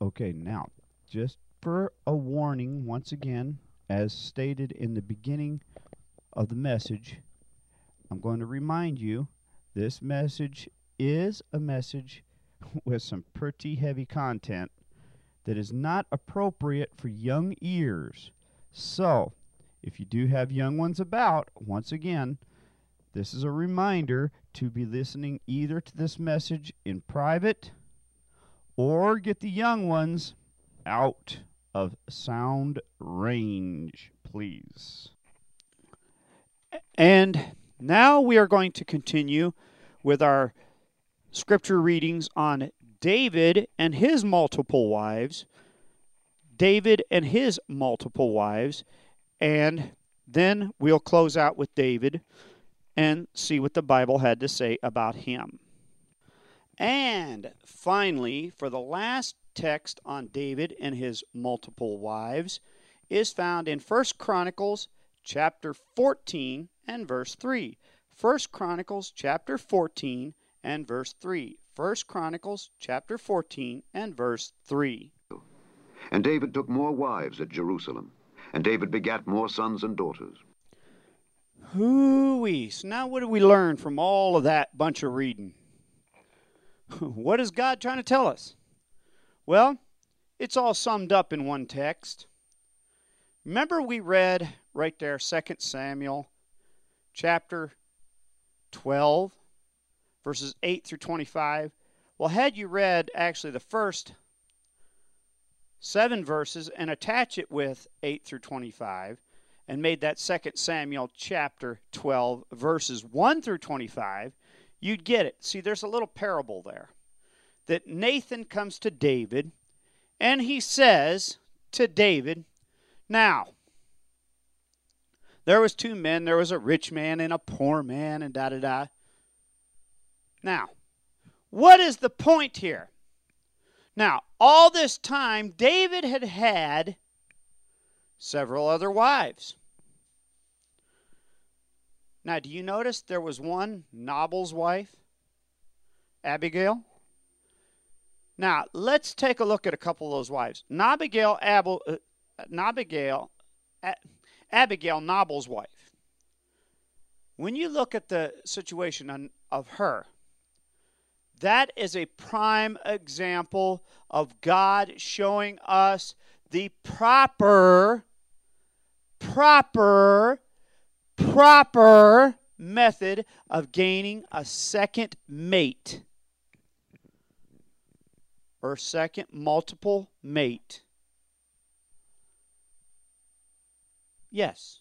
Okay, now, just for a warning, once again, as stated in the beginning of the message, I'm going to remind you this message is a message with some pretty heavy content that is not appropriate for young ears. So, if you do have young ones about, once again, this is a reminder to be listening either to this message in private or get the young ones out of sound range, please. And now we are going to continue with our scripture readings on David and his multiple wives. And then we'll close out with David and see what the Bible had to say about him. And finally, for the last text on David and his multiple wives is found in 1 Chronicles chapter 14 and verse 3. 1 Chronicles chapter 14 and verse 3. 1 Chronicles chapter 14 and verse 3. And David took more wives at Jerusalem, and David begat more sons and daughters. Hoo-wee. So now what do we learn from all of that bunch of reading? What is God trying to tell us? Well, it's all summed up in one text. Remember we read right there 2 Samuel chapter 12, verses 8 through 25. Well, had you read actually the first 7 verses and attach it with 8 through 25 and made that 2 Samuel chapter 12 verses 1 through 25, you'd get it. See, there's a little parable there that Nathan comes to David and he says to David, now, there was two men, there was a rich man and a poor man and da-da-da. Now, what is the point here? Now, all this time, David had had several other wives. Now, do you notice there was one, Nabal's wife, Abigail? Now, let's take a look at a couple of those wives. Abigail, Nabal's wife. When you look at the situation of her, that is a prime example of God showing us the proper method of gaining a second mate or second multiple mate. Yes.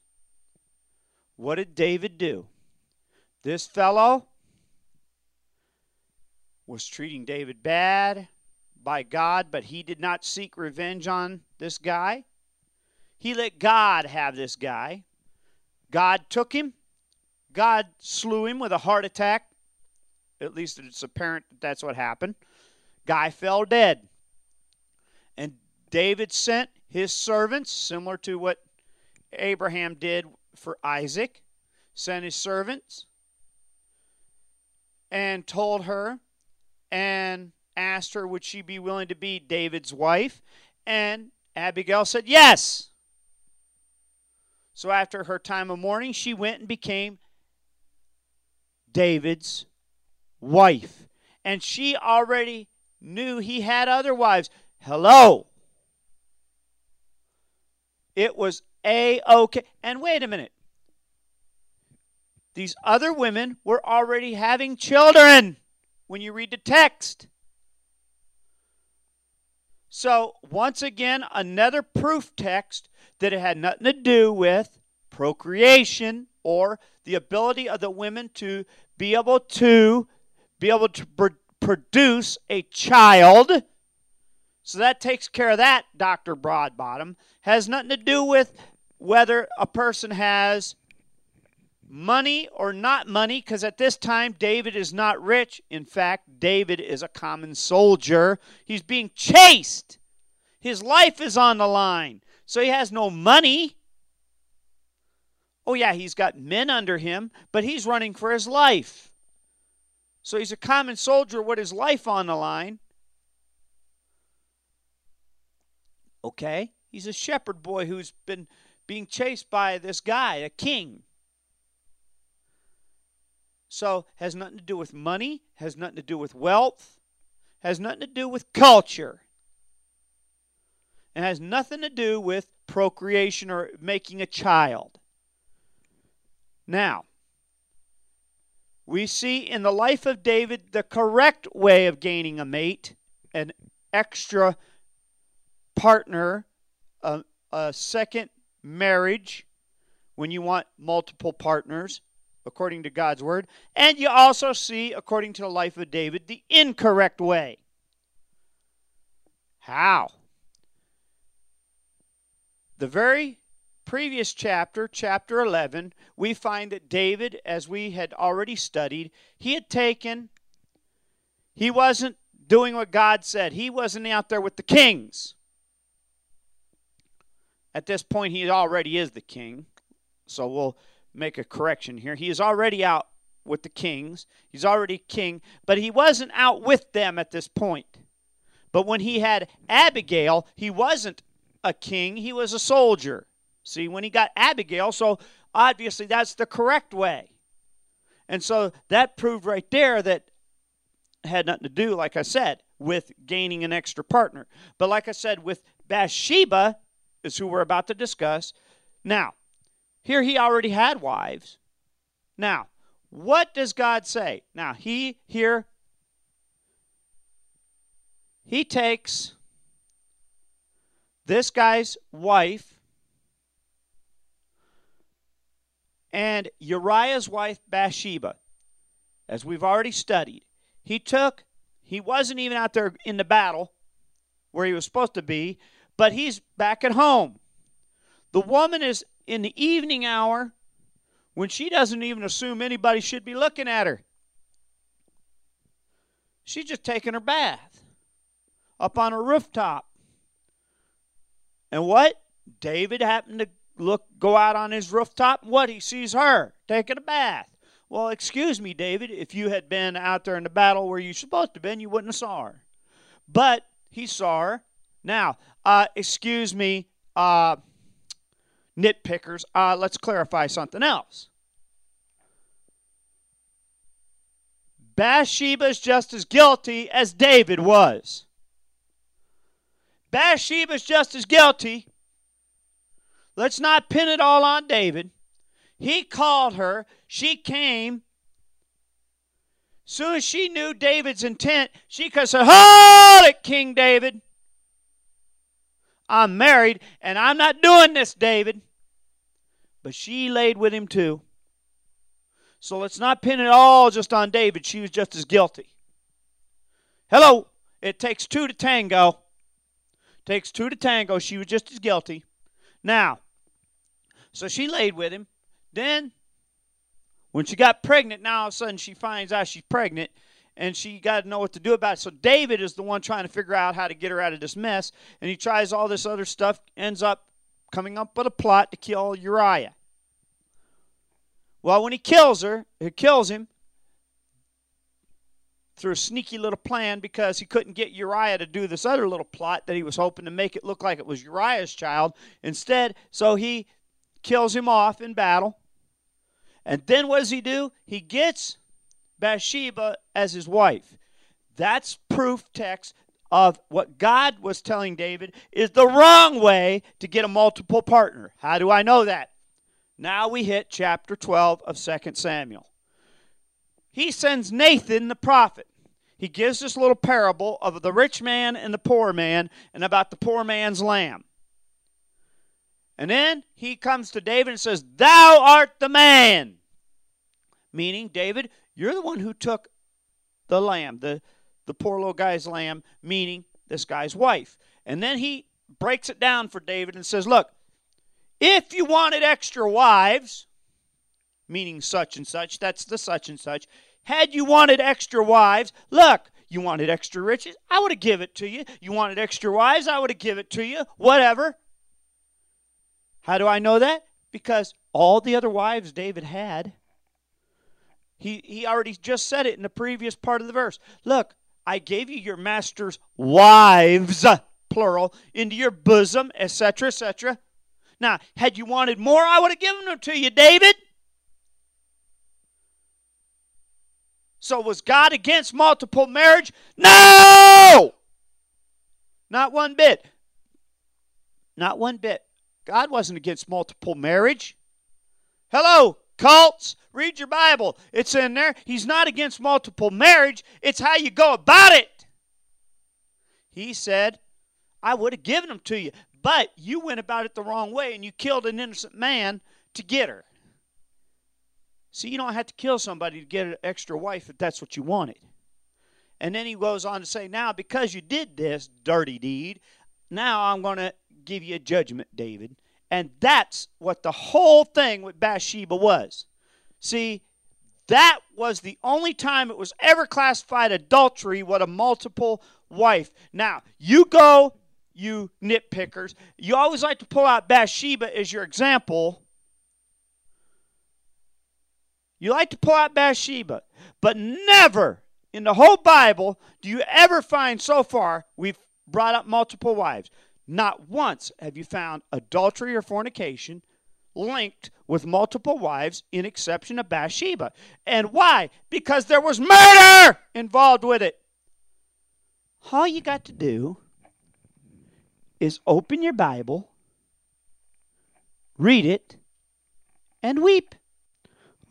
What did David do? This fellow was treating David bad by God, but he did not seek revenge on this guy. He let God have this guy. God took him. God slew him with a heart attack. At least it's apparent that that's what happened. Guy fell dead. And David sent his servants, similar to what Abraham did for Isaac, sent his servants and told her, and asked her, would she be willing to be David's wife? And Abigail said, yes. So after her time of mourning, she went and became David's wife. And she already knew he had other wives. Hello. It was A-okay. And wait a minute. These other women were already having children when you read the text. So, once again, another proof text that it had nothing to do with procreation or the ability of the women to be able to produce a child. So that takes care of that, Dr. Broadbottom. Has nothing to do with whether a person has money or not money, because at this time David is not rich. In fact, David is a common soldier. He's being chased. His life is on the line. So he has no money. Oh yeah, he's got men under him, but he's running for his life. So he's a common soldier with his life on the line. Okay? He's a shepherd boy who's been being chased by this guy, a king. So, has nothing to do with money, has nothing to do with wealth, has nothing to do with culture. It has nothing to do with procreation or making a child. Now, we see in the life of David the correct way of gaining a mate, an extra partner, a second marriage, when you want multiple partners, according to God's word. And you also see, according to the life of David, the incorrect way. How? The very previous chapter, chapter 11, we find that David, as we had already studied, he wasn't doing what God said. He wasn't out there with the kings. At this point, he already is the king. So we'll make a correction here. He is already out with the kings. He's already king, but he wasn't out with them at this point. But when he had Abigail, he wasn't a king, he was a soldier. See, when he got Abigail, so obviously that's the correct way. And so that proved right there that had nothing to do, like I said, with gaining an extra partner. But like I said, with Bathsheba, is who we're about to discuss. Now, here he already had wives. Now, what does God say? Now, he takes this guy's wife and Uriah's wife Bathsheba, as we've already studied. He wasn't even out there in the battle where he was supposed to be, but he's back at home. The woman is in the evening hour when she doesn't even assume anybody should be looking at her. She's just taking her bath up on a rooftop. And what? David happened to go out on his rooftop. What? He sees her taking a bath. Well, excuse me, David, if you had been out there in the battle where you supposed to have been, you wouldn't have saw her. But he saw her. Now, excuse me, nitpickers, let's clarify something else. Bathsheba is just as guilty as David was. Bathsheba's just as guilty. Let's not pin it all on David. He called her. She came. Soon as she knew David's intent, she could say, "Hold it, King David. I'm married, and I'm not doing this, David." But she laid with him too. So let's not pin it all just on David. She was just as guilty. Hello. It takes two to tango. Takes two to tango. She was just as guilty. Now, so she laid with him. Then, when she got pregnant, now all of a sudden she finds out she's pregnant, and she got to know what to do about it. So David is the one trying to figure out how to get her out of this mess, and he tries all this other stuff, ends up coming up with a plot to kill Uriah. Well, when he kills him through a sneaky little plan, because he couldn't get Uriah to do this other little plot that he was hoping to make it look like it was Uriah's child instead. So he kills him off in battle. And then what does he do? He gets Bathsheba as his wife. That's proof text of what God was telling David is the wrong way to get a multiple partner. How do I know that? Now we hit chapter 12 of 2 Samuel. He sends Nathan the prophet. He gives this little parable of the rich man and the poor man and about the poor man's lamb. And then he comes to David and says, "Thou art the man." Meaning, David, you're the one who took the lamb, the poor little guy's lamb, meaning this guy's wife. And then he breaks it down for David and says, look, if you wanted extra wives, meaning such and such, that's the such and such. Had you wanted extra wives, look, you wanted extra riches, I would have given it to you. You wanted extra wives, I would have given it to you, whatever. How do I know that? Because all the other wives David had, he already just said it in the previous part of the verse. Look, I gave you your master's wives, plural, into your bosom, etc., etc. Now, had you wanted more, I would have given them to you, David. So was God against multiple marriage? No! Not one bit. Not one bit. God wasn't against multiple marriage. Hello, cults, read your Bible. It's in there. He's not against multiple marriage. It's how you go about it. He said, I would have given them to you, but you went about it the wrong way and you killed an innocent man to get her. See, you don't have to kill somebody to get an extra wife if that's what you wanted. And then he goes on to say, now because you did this dirty deed, now I'm going to give you a judgment, David. And that's what the whole thing with Bathsheba was. See, that was the only time it was ever classified adultery with a multiple wife. Now, you go, you nitpickers. You always like to pull out Bathsheba as your example. You like to pull out Bathsheba. But never in the whole Bible do you ever find so far we've brought up multiple wives. Not once have you found adultery or fornication linked with multiple wives in exception of Bathsheba. And why? Because there was murder involved with it. All you got to do is open your Bible, read it, and weep.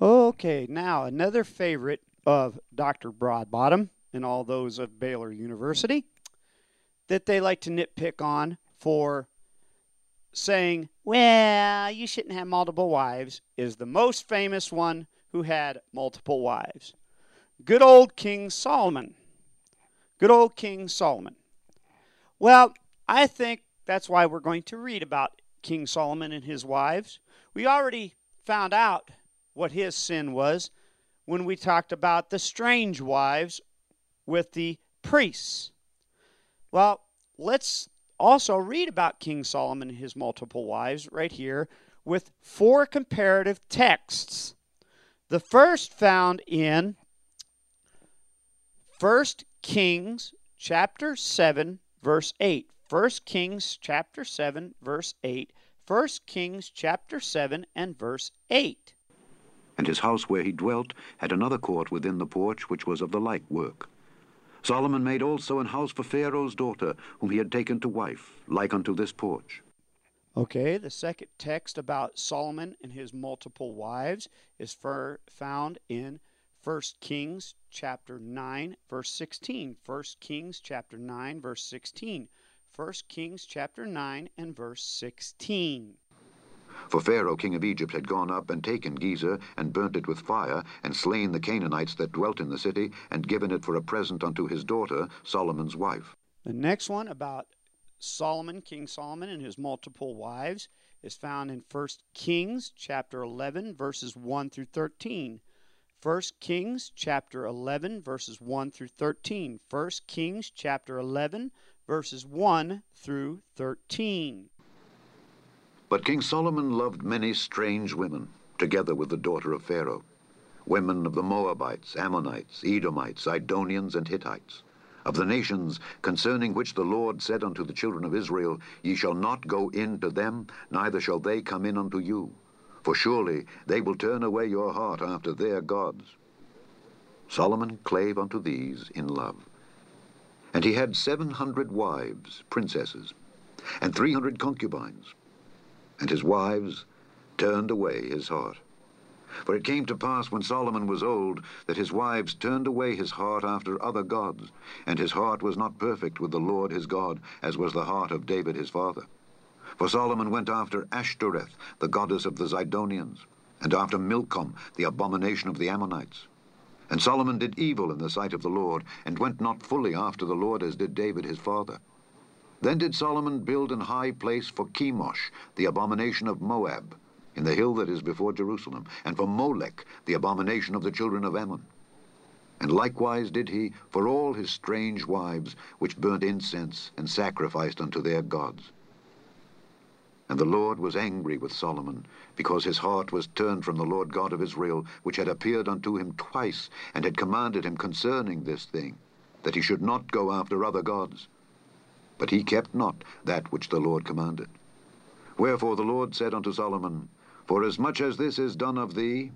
Okay, now another favorite of Dr. Broadbottom and all those of Baylor University that they like to nitpick on for saying, well, you shouldn't have multiple wives, is the most famous one who had multiple wives. Good old King Solomon. Good old King Solomon. Well, I think that's why we're going to read about King Solomon and his wives. We already found out what his sin was when we talked about the strange wives with the priests. Well, let's also read about King Solomon and his multiple wives right here with four comparative texts. The first found in 1 Kings chapter 7, verse 8. 1 Kings chapter 7, verse 8. 1 Kings chapter 7 and verse 8. And his house where he dwelt had another court within the porch, which was of the like work. Solomon made also an house for Pharaoh's daughter, whom he had taken to wife, like unto this porch. Okay, the second text about Solomon and his multiple wives is found in 1 Kings chapter 9, verse 16. 1 Kings chapter 9, verse 16. 1 Kings chapter 9 and verse 16. For Pharaoh king of Egypt had gone up and taken Gezer, and burnt it with fire, and slain the Canaanites that dwelt in the city, and given it for a present unto his daughter, Solomon's wife. The next one about Solomon, King Solomon, and his multiple wives is found in 1 Kings chapter 11, verses 1 through 13. 1 Kings chapter 11, verses 1 through 13. 1 Kings chapter 11, verses 1 through 13. But King Solomon loved many strange women, together with the daughter of Pharaoh, women of the Moabites, Ammonites, Edomites, Sidonians, and Hittites, of the nations concerning which the Lord said unto the children of Israel, Ye shall not go in to them, neither shall they come in unto you, for surely they will turn away your heart after their gods. Solomon clave unto these in love. And he had 700 wives, princesses, and 300 concubines, and his wives turned away his heart. For it came to pass when Solomon was old, that his wives turned away his heart after other gods, and his heart was not perfect with the Lord his God, as was the heart of David his father. For Solomon went after Ashtoreth, the goddess of the Sidonians, and after Milcom, the abomination of the Ammonites. And Solomon did evil in the sight of the Lord, and went not fully after the Lord as did David his father. Then did Solomon build an high place for Chemosh, the abomination of Moab, in the hill that is before Jerusalem, and for Molech, the abomination of the children of Ammon. And likewise did he for all his strange wives, which burnt incense and sacrificed unto their gods. And the Lord was angry with Solomon, because his heart was turned from the Lord God of Israel, which had appeared unto him twice, and had commanded him concerning this thing, that he should not go after other gods. But he kept not that which the Lord commanded. Wherefore the Lord said unto Solomon, Forasmuch as this is done of thee,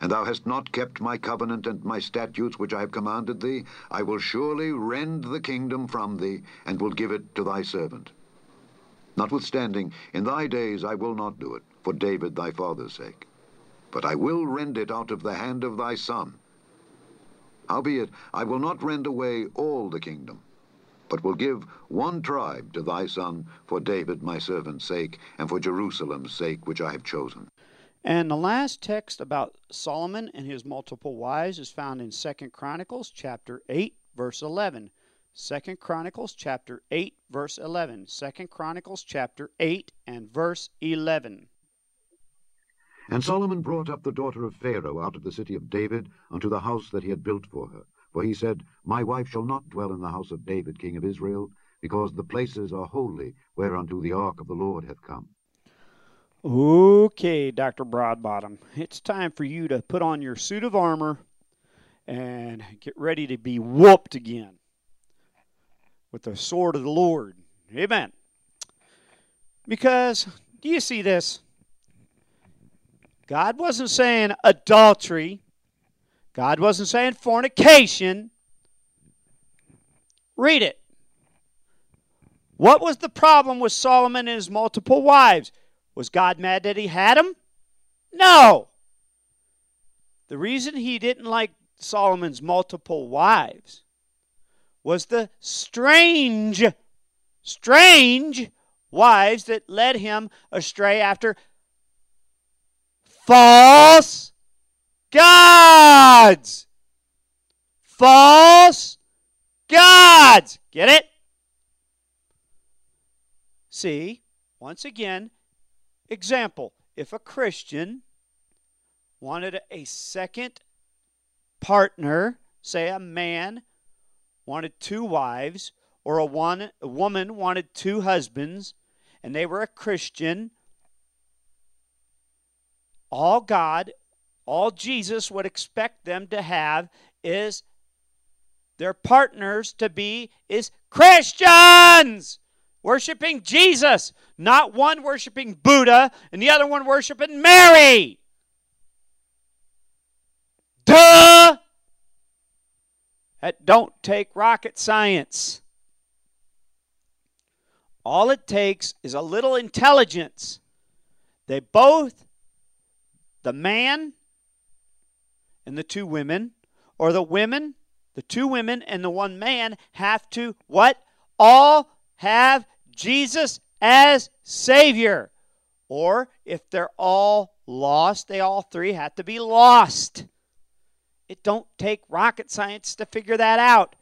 and thou hast not kept my covenant and my statutes which I have commanded thee, I will surely rend the kingdom from thee, and will give it to thy servant. Notwithstanding, in thy days I will not do it, for David thy father's sake. But I will rend it out of the hand of thy son. Howbeit, I will not rend away all the kingdom, but will give one tribe to thy son for David my servant's sake, and for Jerusalem's sake, which I have chosen. And the last text about Solomon and his multiple wives is found in 2 Chronicles chapter 8, verse 11. 2 Chronicles chapter 8, verse 11. 2 Chronicles chapter 8 and verse 11. And Solomon brought up the daughter of Pharaoh out of the city of David unto the house that he had built for her. For he said, My wife shall not dwell in the house of David, king of Israel, because the places are holy whereunto the ark of the Lord hath come. Okay, Dr. Broadbottom, it's time for you to put on your suit of armor and get ready to be whooped again with the sword of the Lord. Amen. Because, do you see this? God wasn't saying adultery. God wasn't saying fornication. Read it. What was the problem with Solomon and his multiple wives? Was God mad that he had them? No. The reason he didn't like Solomon's multiple wives was the strange wives that led him astray after false gods. False gods. Get it? See, once again, example, if a Christian wanted a second partner, say a man wanted two wives, or a woman wanted two husbands, and they were a Christian, all God, all Jesus would expect them to have is their partners to be is Christians! Worshipping Jesus, not one worshiping Buddha and the other one worshiping Mary. Duh! That don't take rocket science. All it takes is a little intelligence. They both, the man and the two women, or the women, the two women and the one man, have to what? All have Jesus as Savior. Or if they're all lost, they all three have to be lost. It don't take rocket science to figure that out.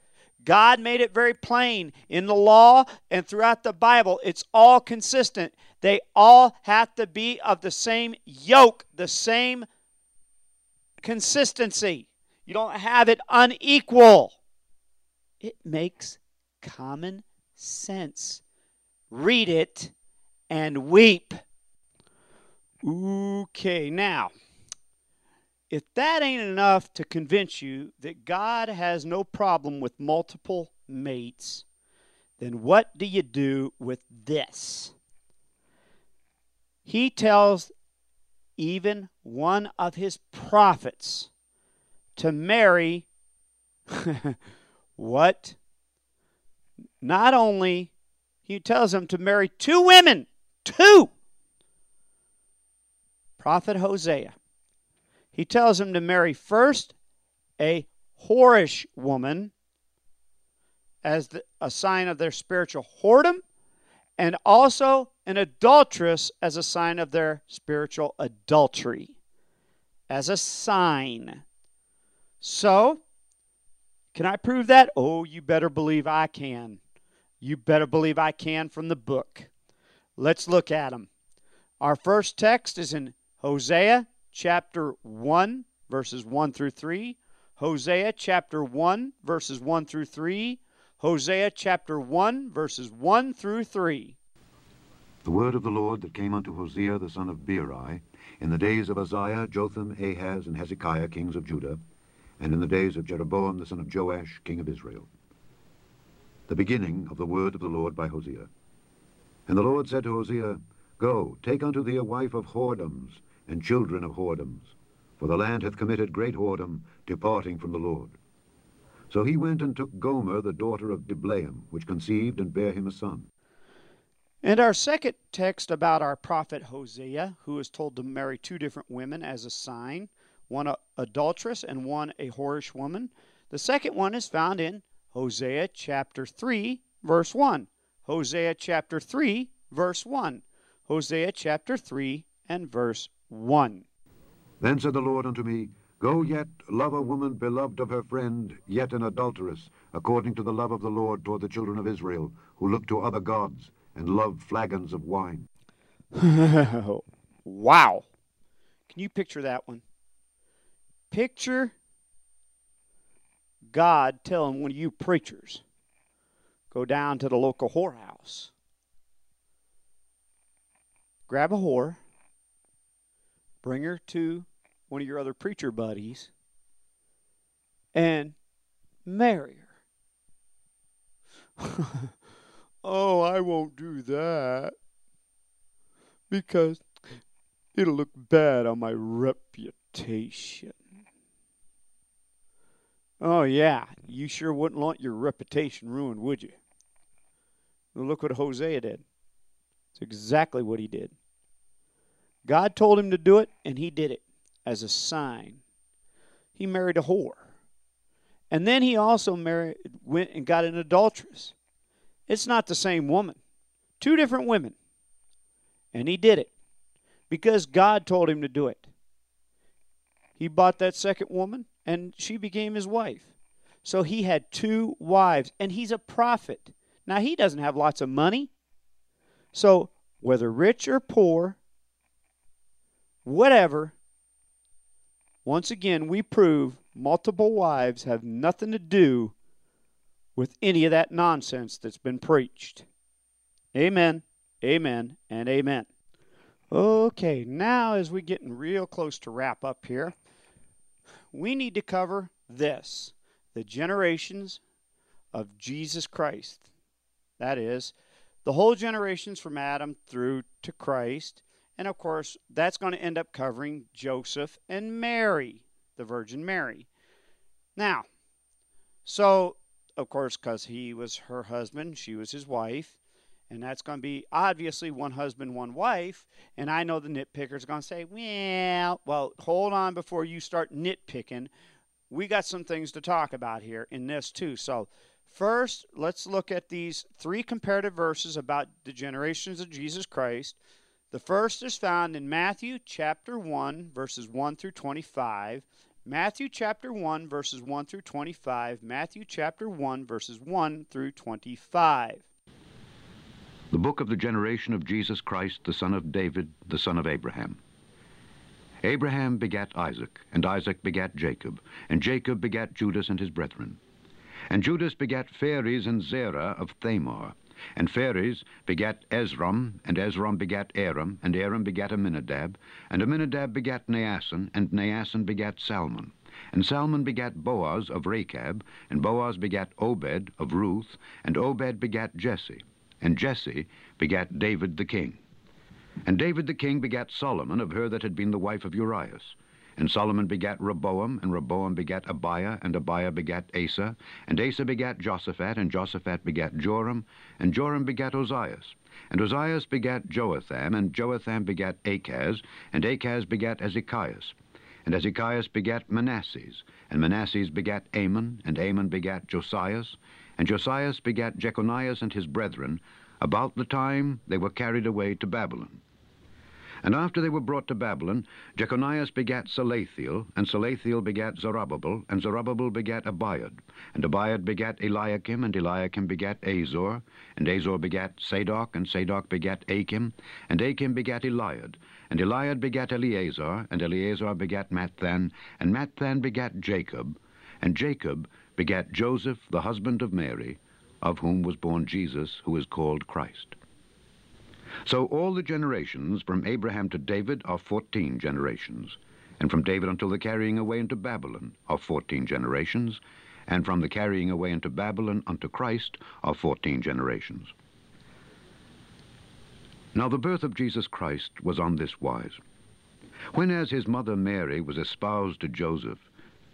God made it very plain in the law and throughout the Bible. It's all consistent. They all have to be of the same yoke, the same consistency. You don't have it unequal. It makes common sense. Read it and weep. Okay, now, if that ain't enough to convince you that God has no problem with multiple mates, then what do you do with this? He tells even one of his prophets to marry what? Not only, he tells him to marry two women. Two! Prophet Hosea. He tells him to marry first a whorish woman as a sign of their spiritual whoredom, and also an adulteress as a sign of their spiritual adultery. As a sign. So, can I prove that? Oh, you better believe I can. You better believe I can from the book. Let's look at them. Our first text is in Hosea chapter 1, verses 1 through 3. Hosea chapter 1, verses 1 through 3. Hosea chapter 1, verses 1 through 3. The word of the Lord that came unto Hosea the son of Beeri, in the days of Uzziah, Jotham, Ahaz, and Hezekiah, kings of Judah, and in the days of Jeroboam the son of Joash, king of Israel. the beginning of the word of the Lord by Hosea. And the Lord said to Hosea, Go, take unto thee a wife of whoredoms, and children of whoredoms, for the land hath committed great whoredom, departing from the Lord. So he went and took Gomer, the daughter of Diblaim, which conceived and bare him a son. And our second text about our prophet Hosea, who is told to marry two different women as a sign, one an adulteress and one a whorish woman. The second one is found in Hosea chapter 3, verse 1. Hosea chapter 3, verse 1. Hosea chapter 3 and verse 1. Then said the Lord unto me, Go yet, love a woman beloved of her friend, yet an adulteress, according to the love of the Lord toward the children of Israel, who look to other gods and love flagons of wine. Wow. Can you picture that one? Picture God telling one of you preachers, go down to the local whorehouse, grab a whore, bring her to one of your other preacher buddies, and marry her. Oh, I won't do that because it'll look bad on my reputation. Oh, yeah, you sure wouldn't want your reputation ruined, would you? Well, look what Hosea did. It's exactly what he did. God told him to do it, and he did it as a sign. He married a whore. And then he also went and got an adulteress. It's not the same woman. Two different women. And he did it because God told him to do it. He bought that second woman, and she became his wife. So he had two wives, and he's a prophet. Now, he doesn't have lots of money. So whether rich or poor, whatever, once again, we prove multiple wives have nothing to do with any of that nonsense that's been preached. Amen, amen, and amen. Okay, now as we're getting real close to wrap up here, we need to cover this, the generations of Jesus Christ. That is, the whole generations from Adam through to Christ. And, of course, that's going to end up covering Joseph and Mary, the Virgin Mary. Now, so, of course, because he was her husband, she was his wife. And that's going to be, obviously, one husband, one wife. And I know the nitpickers are going to say, well, hold on before you start nitpicking. We got some things to talk about here in this, too. So first, let's look at these three comparative verses about the generations of Jesus Christ. The first is found in Matthew chapter 1, verses 1 through 25. Matthew chapter 1, verses 1 through 25. Matthew chapter 1, verses 1 through 25. The book of the generation of Jesus Christ, the son of David, the son of Abraham. Abraham begat Isaac, and Isaac begat Jacob, and Jacob begat Judas and his brethren. And Judas begat Phares and Zerah of Thamar, and Phares begat Esrom, and Esrom begat Aram, and Aram begat Amminadab, and Amminadab begat Naasson, and Naasson begat Salmon. And Salmon begat Boaz of Rechab, and Boaz begat Obed of Ruth, and Obed begat Jesse. And Jesse begat David the king. And David the king begat Solomon of her that had been the wife of Urias. And Solomon begat Reboam, and Reboam begat Abiah, and Abiah begat Asa, and Asa begat Josaphat, and Josaphat begat Joram, and Joram begat Ozias. And Ozias begat Joatham, and Joatham begat Achaz, and Achaz begat Azekias. And Azekias begat Manasses, and Manasses begat Amon, and Amon begat Josias, and Josias begat Jeconias and his brethren, about the time they were carried away to Babylon. And after they were brought to Babylon, Jeconias begat Salathiel, and Salathiel begat Zerubbabel, and Zerubbabel begat Abiud, and Abiud begat Eliakim, and Eliakim begat Azor, and Azor begat Sadoc, and Sadoc begat Achim, and Achim begat Eliad, and Eliad begat Eleazar, and Eleazar begat Matthan, and Matthan begat Jacob, and Jacob begat Joseph, the husband of Mary, of whom was born Jesus, who is called Christ. So all the generations from Abraham to David are 14 generations, and from David until the carrying away into Babylon are 14 generations, and from the carrying away into Babylon unto Christ are 14 generations. Now the birth of Jesus Christ was on this wise. Whenas his mother Mary was espoused to Joseph,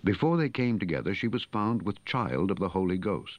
before they came together she was found with child of the Holy Ghost.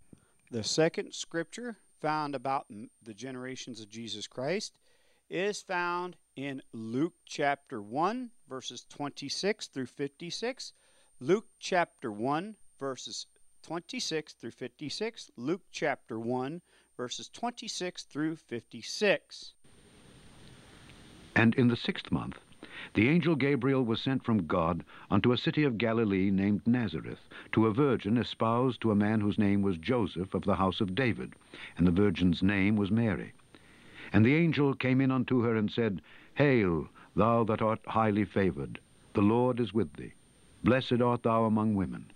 The second scripture found about the generations of Jesus Christ is found in Luke chapter 1, verses 26 through 56. Luke chapter 1, verses 26 through 56. Luke chapter 1, verses 26 through 56. And in the 6th month, the angel Gabriel was sent from God unto a city of Galilee named Nazareth, to a virgin espoused to a man whose name was Joseph of the house of David, and the virgin's name was Mary. And the angel came in unto her and said, Hail, thou that art highly favored, the Lord is with thee. Blessed art thou among women.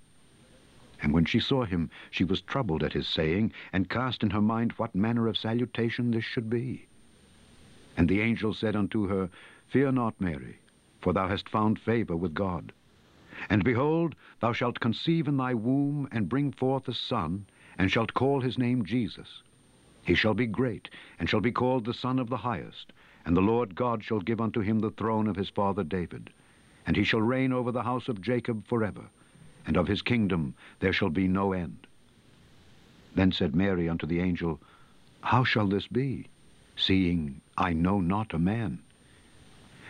And when she saw him, she was troubled at his saying, and cast in her mind what manner of salutation this should be. And the angel said unto her, Fear not, Mary, for thou hast found favor with God. And behold, thou shalt conceive in thy womb, and bring forth a son, and shalt call his name Jesus. He shall be great, and shall be called the Son of the Highest, and the Lord God shall give unto him the throne of his father David. And he shall reign over the house of Jacob forever, and of his kingdom there shall be no end. Then said Mary unto the angel, How shall this be, seeing I know not a man?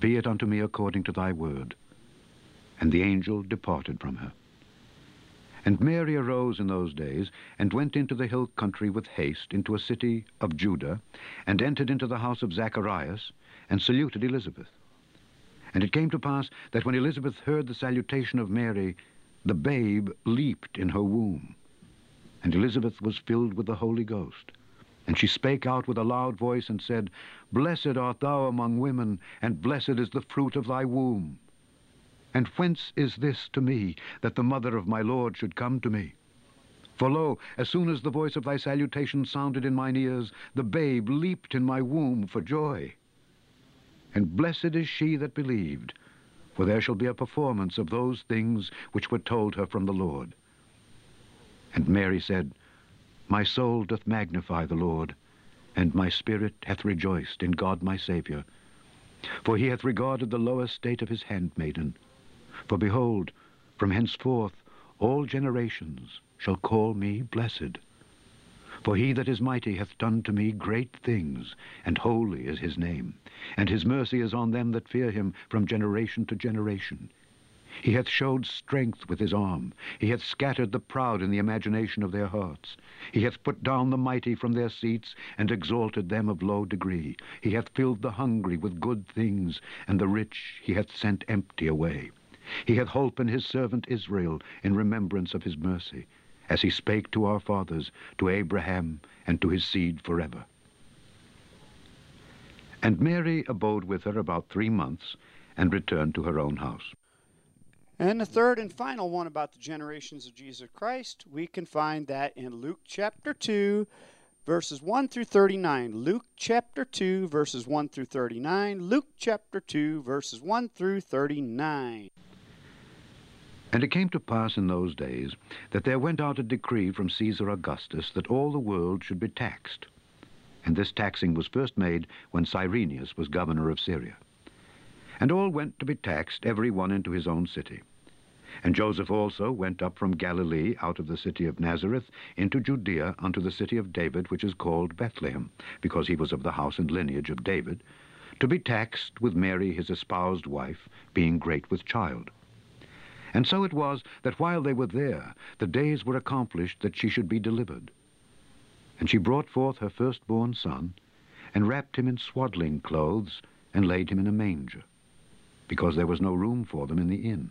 be it unto me according to thy word. And the angel departed from her. And Mary arose in those days, and went into the hill country with haste, into a city of Judah, and entered into the house of Zacharias, and saluted Elizabeth. And it came to pass that when Elizabeth heard the salutation of Mary, the babe leaped in her womb. And Elizabeth was filled with the Holy Ghost. And she spake out with a loud voice and said, Blessed art thou among women, and blessed is the fruit of thy womb. And whence is this to me, that the mother of my Lord should come to me? For lo, as soon as the voice of thy salutation sounded in mine ears, the babe leaped in my womb for joy. And blessed is she that believed, for there shall be a performance of those things which were told her from the Lord. And Mary said, My soul doth magnify the Lord, and my spirit hath rejoiced in God my Saviour. For he hath regarded the low estate of his handmaiden. For behold, from henceforth all generations shall call me blessed. For he that is mighty hath done to me great things, and holy is his name. And his mercy is on them that fear him from generation to generation. He hath showed strength with his arm. He hath scattered the proud in the imagination of their hearts. He hath put down the mighty from their seats, and exalted them of low degree. He hath filled the hungry with good things, and the rich he hath sent empty away. He hath holpen his servant Israel in remembrance of his mercy, as he spake to our fathers, to Abraham, and to his seed forever. And Mary abode with her about 3 months, and returned to her own house. And the third and final one about the generations of Jesus Christ, we can find that in Luke chapter 2, verses 1 through 39. Luke chapter 2, verses 1 through 39. Luke chapter 2, verses 1 through 39. And it came to pass in those days that there went out a decree from Caesar Augustus that all the world should be taxed. And this taxing was first made when Cyrenius was governor of Syria. And all went to be taxed, every one into his own city. And Joseph also went up from Galilee out of the city of Nazareth into Judea unto the city of David, which is called Bethlehem, because he was of the house and lineage of David, to be taxed with Mary his espoused wife, being great with child. And so it was that while they were there, the days were accomplished that she should be delivered. And she brought forth her firstborn son, and wrapped him in swaddling clothes, and laid him in a manger, because there was no room for them in the inn.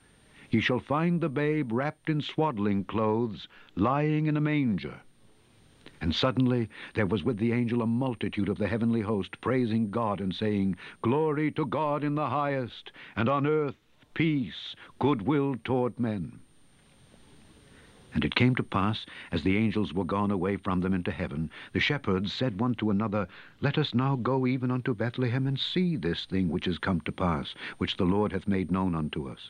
Ye shall find the babe wrapped in swaddling clothes, lying in a manger. And suddenly there was with the angel a multitude of the heavenly host, praising God and saying, Glory to God in the highest, and on earth peace, goodwill toward men. And it came to pass, as the angels were gone away from them into heaven, the shepherds said one to another, Let us now go even unto Bethlehem, and see this thing which is come to pass, which the Lord hath made known unto us.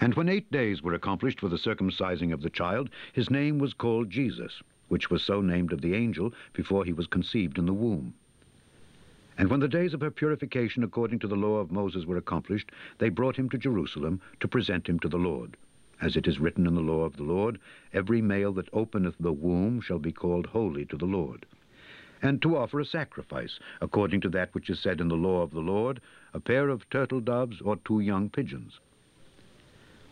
And when 8 days were accomplished for the circumcising of the child, his name was called Jesus, which was so named of the angel before he was conceived in the womb. And when the days of her purification according to the law of Moses were accomplished, they brought him to Jerusalem to present him to the Lord. As it is written in the law of the Lord, every male that openeth the womb shall be called holy to the Lord. And to offer a sacrifice, according to that which is said in the law of the Lord, a pair of turtle doves or 2 young pigeons.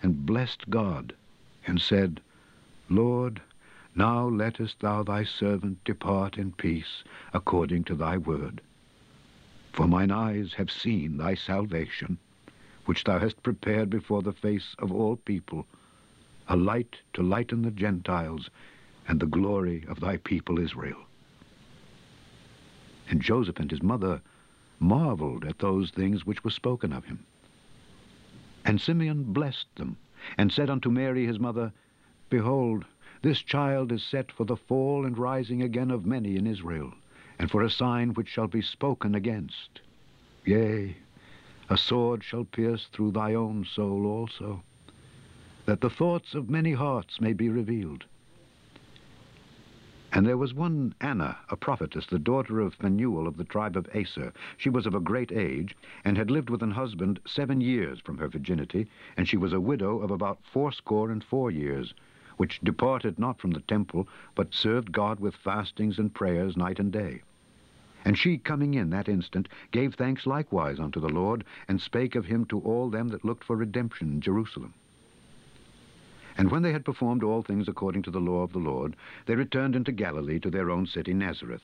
and blessed God and said, Lord, now lettest thou thy servant depart in peace according to thy word. For mine eyes have seen thy salvation, which thou hast prepared before the face of all people, a light to lighten the Gentiles, and the glory of thy people Israel. And Joseph and his mother marveled at those things which were spoken of him. And Simeon blessed them, and said unto Mary his mother, Behold, this child is set for the fall and rising again of many in Israel, and for a sign which shall be spoken against. Yea, a sword shall pierce through thy own soul also, that the thoughts of many hearts may be revealed. And there was one Anna, a prophetess, the daughter of Phanuel of the tribe of Asa. She was of a great age, and had lived with an husband 7 years from her virginity, and she was a widow of about fourscore and 4 years, which departed not from the temple, but served God with fastings and prayers night and day. And she, coming in that instant, gave thanks likewise unto the Lord, and spake of him to all them that looked for redemption in Jerusalem. And when they had performed all things according to the law of the Lord, they returned into Galilee to their own city Nazareth.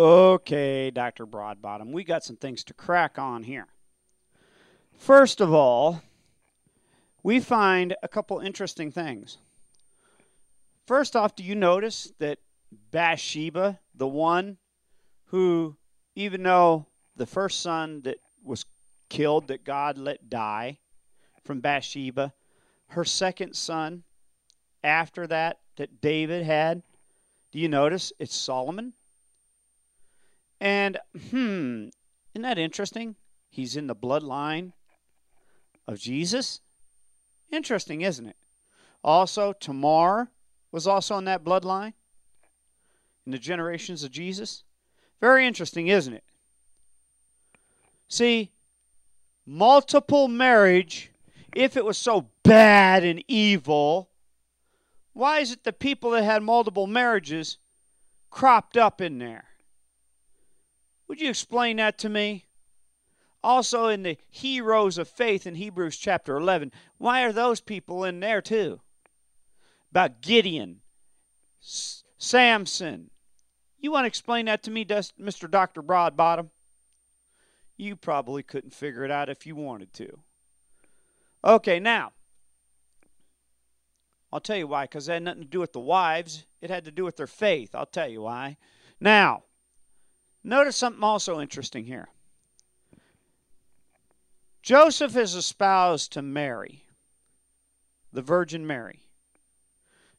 Okay, Dr. Broadbottom, we got some things to crack on here. First of all, we find a couple interesting things. First off, do you notice that Bathsheba, the one who, even though the first son that was killed, that God let die from Bathsheba, her second son after that, that David had, do you notice it's Solomon? And, isn't that interesting? He's in the bloodline of Jesus. Interesting, isn't it? Also, Tamar was also in that bloodline in the generations of Jesus. Very interesting, isn't it? See, multiple marriage, if it was so bad and evil, why is it the people that had multiple marriages cropped up in there? Would you explain that to me? Also in the heroes of faith in Hebrews chapter 11, why are those people in there too? About Gideon, Samson. You want to explain that to me, Mr. Dr. Broadbottom? You probably couldn't figure it out if you wanted to. Okay, now, I'll tell you why, because it had nothing to do with the wives. It had to do with their faith. I'll tell you why. Now, notice something also interesting here. Joseph is espoused to Mary, the Virgin Mary.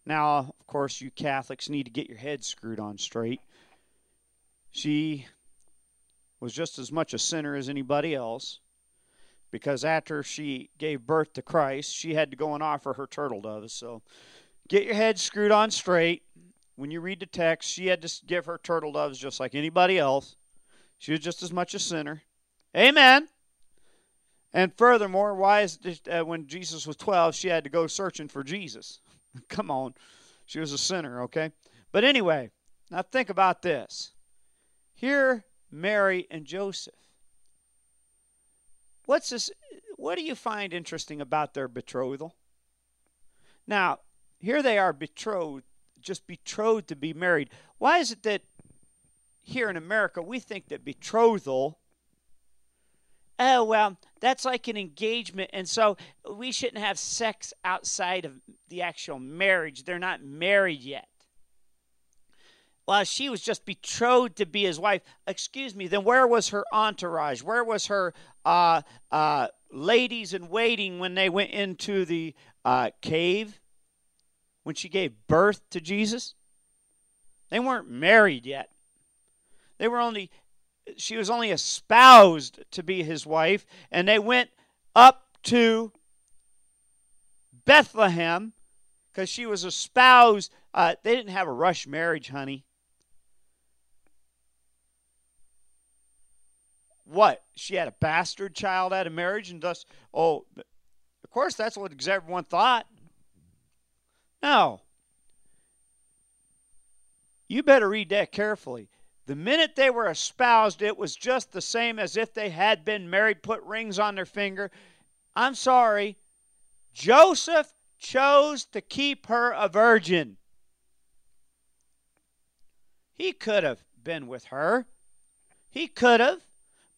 Now, of course, you Catholics need to get your head screwed on straight. She was just as much a sinner as anybody else, because after she gave birth to Christ, she had to go and offer her turtle doves. So get your head screwed on straight. When you read the text, she had to give her turtle doves just like anybody else. She was just as much a sinner. Amen. And furthermore, why is this, when Jesus was 12, she had to go searching for Jesus? Come on. She was a sinner, okay? But anyway, now think about this. Here, Mary and Joseph. What's this? What do you find interesting about their betrothal? Now, here they are betrothed. Just betrothed to be married. Why is it that here in America we think that betrothal, oh, well, that's like an engagement, and so we shouldn't have sex outside of the actual marriage. They're not married yet. Well, she was just betrothed to be his wife. Excuse me, then where was her entourage? Where was her ladies in waiting when they went into the cave? When she gave birth to Jesus, they weren't married yet. They were only, she was only espoused to be his wife, and they went up to Bethlehem because she was espoused. They didn't have a rush marriage, honey. What? She had a bastard child out of marriage, and thus, oh, of course, that's what everyone thought. No. You better read that carefully. The minute they were espoused, it was just the same as if they had been married, put rings on their finger. I'm sorry. Joseph chose to keep her a virgin. He could have been with her. He could have,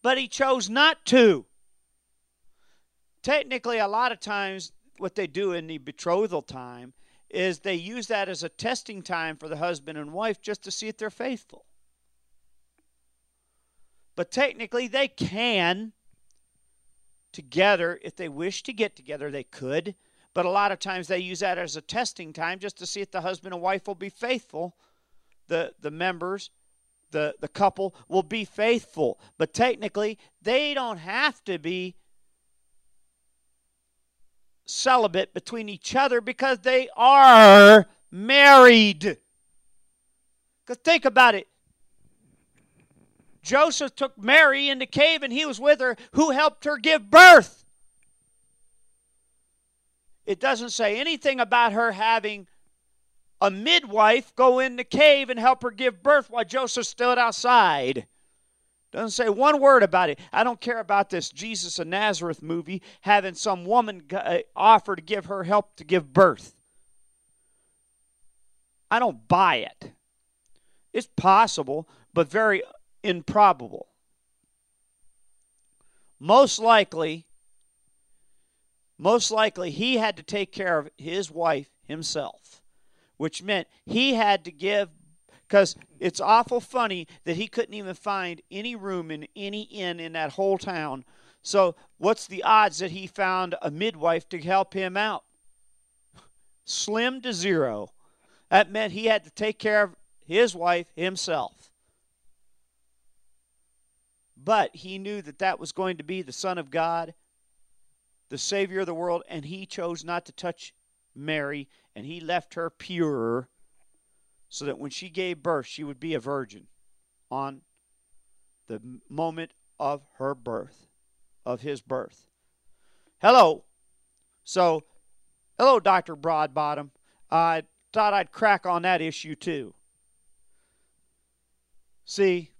but he chose not to. Technically, a lot of times, what they do in the betrothal time is they use that as a testing time for the husband and wife just to see if they're faithful. But technically, they can together, if they wish to get together, they could. But a lot of times they use that as a testing time just to see if the husband and wife will be faithful. The members, the couple will be faithful. But technically, they don't have to be celibate between each other because they are married. Because think about it. Joseph took Mary in the cave and he was with her, who helped her give birth. It doesn't say anything about her having a midwife go in the cave and help her give birth while Joseph stood outside. Doesn't say one word about it. I don't care about this Jesus of Nazareth movie having some woman offer to give her help to give birth. I don't buy it. It's possible, but very improbable. Most likely he had to take care of his wife himself, which meant he had to give, because it's awful funny that he couldn't even find any room in any inn in that whole town. So what's the odds that he found a midwife to help him out? Slim to zero. That meant he had to take care of his wife himself. But he knew that that was going to be the Son of God, the Savior of the world, and he chose not to touch Mary, and he left her pure so that when she gave birth, she would be a virgin on the moment of her birth, of his birth. Hello. So, hello, Dr. Broadbottom. I thought I'd crack on that issue too. See,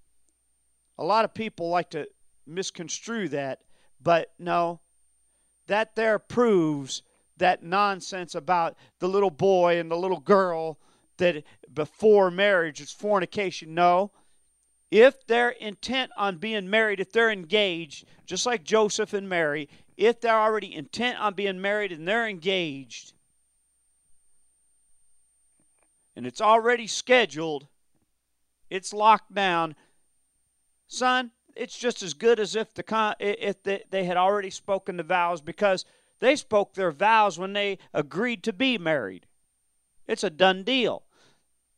a lot of people like to misconstrue that, but no, that there proves that nonsense about the little boy and the little girl that before marriage is fornication. No, if they're intent on being married, if they're engaged, just like Joseph and Mary, if they're already intent on being married and they're engaged, and it's already scheduled, it's locked down, son, it's just as good as if they had already spoken the vows, because they spoke their vows when they agreed to be married. It's a done deal.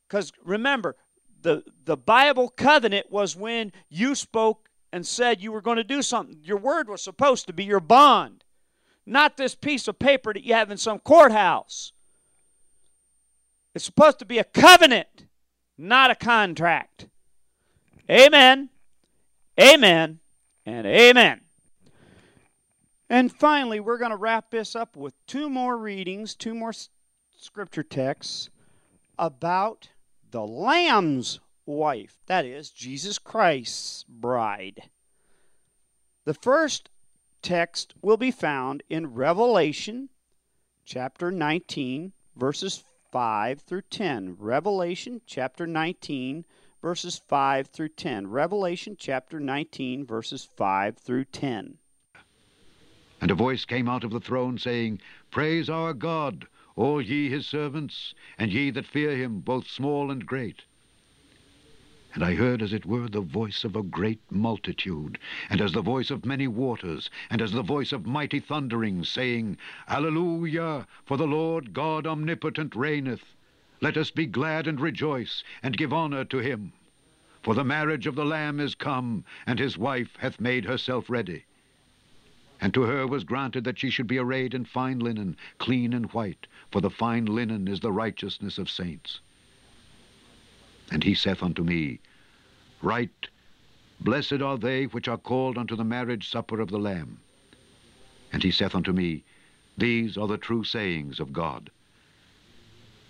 Because remember, the Bible covenant was when you spoke and said you were going to do something. Your word was supposed to be your bond, not this piece of paper that you have in some courthouse. It's supposed to be a covenant, not a contract. Amen. Amen and amen. And finally, we're going to wrap this up with two more readings, two more scripture texts about the Lamb's wife, that is, Jesus Christ's bride. The first text will be found in Revelation chapter 19, verses 5 through 10. Revelation chapter 19, verses 5 through 10. Revelation chapter 19, verses 5 through 10. And a voice came out of the throne saying, Praise our God, all ye his servants, and ye that fear him, both small and great. And I heard as it were the voice of a great multitude, and as the voice of many waters, and as the voice of mighty thunderings, saying, Alleluia, for the Lord God omnipotent reigneth. Let us be glad and rejoice, and give honor to him. For the marriage of the Lamb is come, and his wife hath made herself ready. And to her was granted that she should be arrayed in fine linen, clean and white, for the fine linen is the righteousness of saints. And he saith unto me, Write, Blessed are they which are called unto the marriage supper of the Lamb. And he saith unto me, These are the true sayings of God.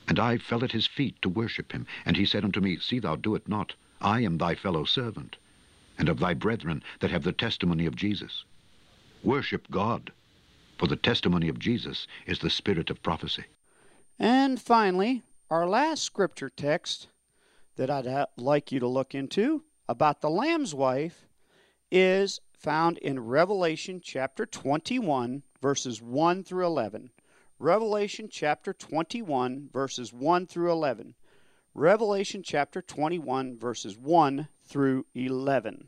And I fell at his feet to worship him. And he said unto me, See thou do it not. I am thy fellow servant, and of thy brethren that have the testimony of Jesus. Worship God, for the testimony of Jesus is the spirit of prophecy. And finally, our last scripture text that I'd like you to look into about the Lamb's wife is found in Revelation chapter 21, verses 1 through 11. Revelation chapter 21, verses 1 through 11. Revelation chapter 21, verses 1 through 11.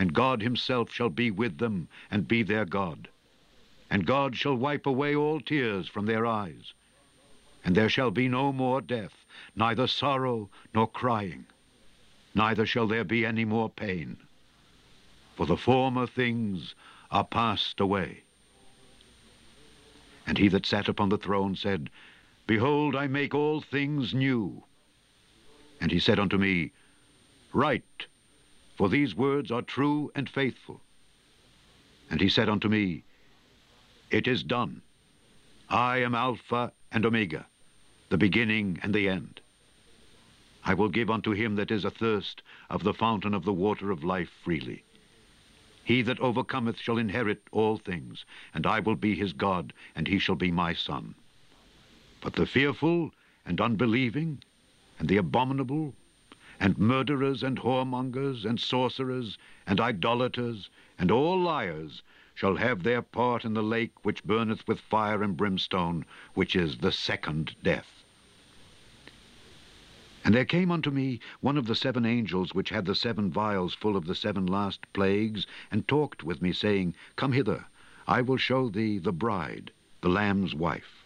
And God himself shall be with them, and be their God. And God shall wipe away all tears from their eyes. And there shall be no more death, neither sorrow nor crying, neither shall there be any more pain. For the former things are passed away. And he that sat upon the throne said, Behold, I make all things new. And he said unto me, Write, for these words are true and faithful. And he said unto me, It is done. I am Alpha and Omega, the beginning and the end. I will give unto him that is athirst of the fountain of the water of life freely. He that overcometh shall inherit all things, and I will be his God, and he shall be my son. But the fearful and unbelieving, and the abominable, and murderers and whoremongers, and sorcerers, and idolaters, and all liars, shall have their part in the lake which burneth with fire and brimstone, which is the second death. And there came unto me one of the seven angels which had the seven vials full of the seven last plagues, and talked with me, saying, Come hither, I will show thee the bride, the Lamb's wife.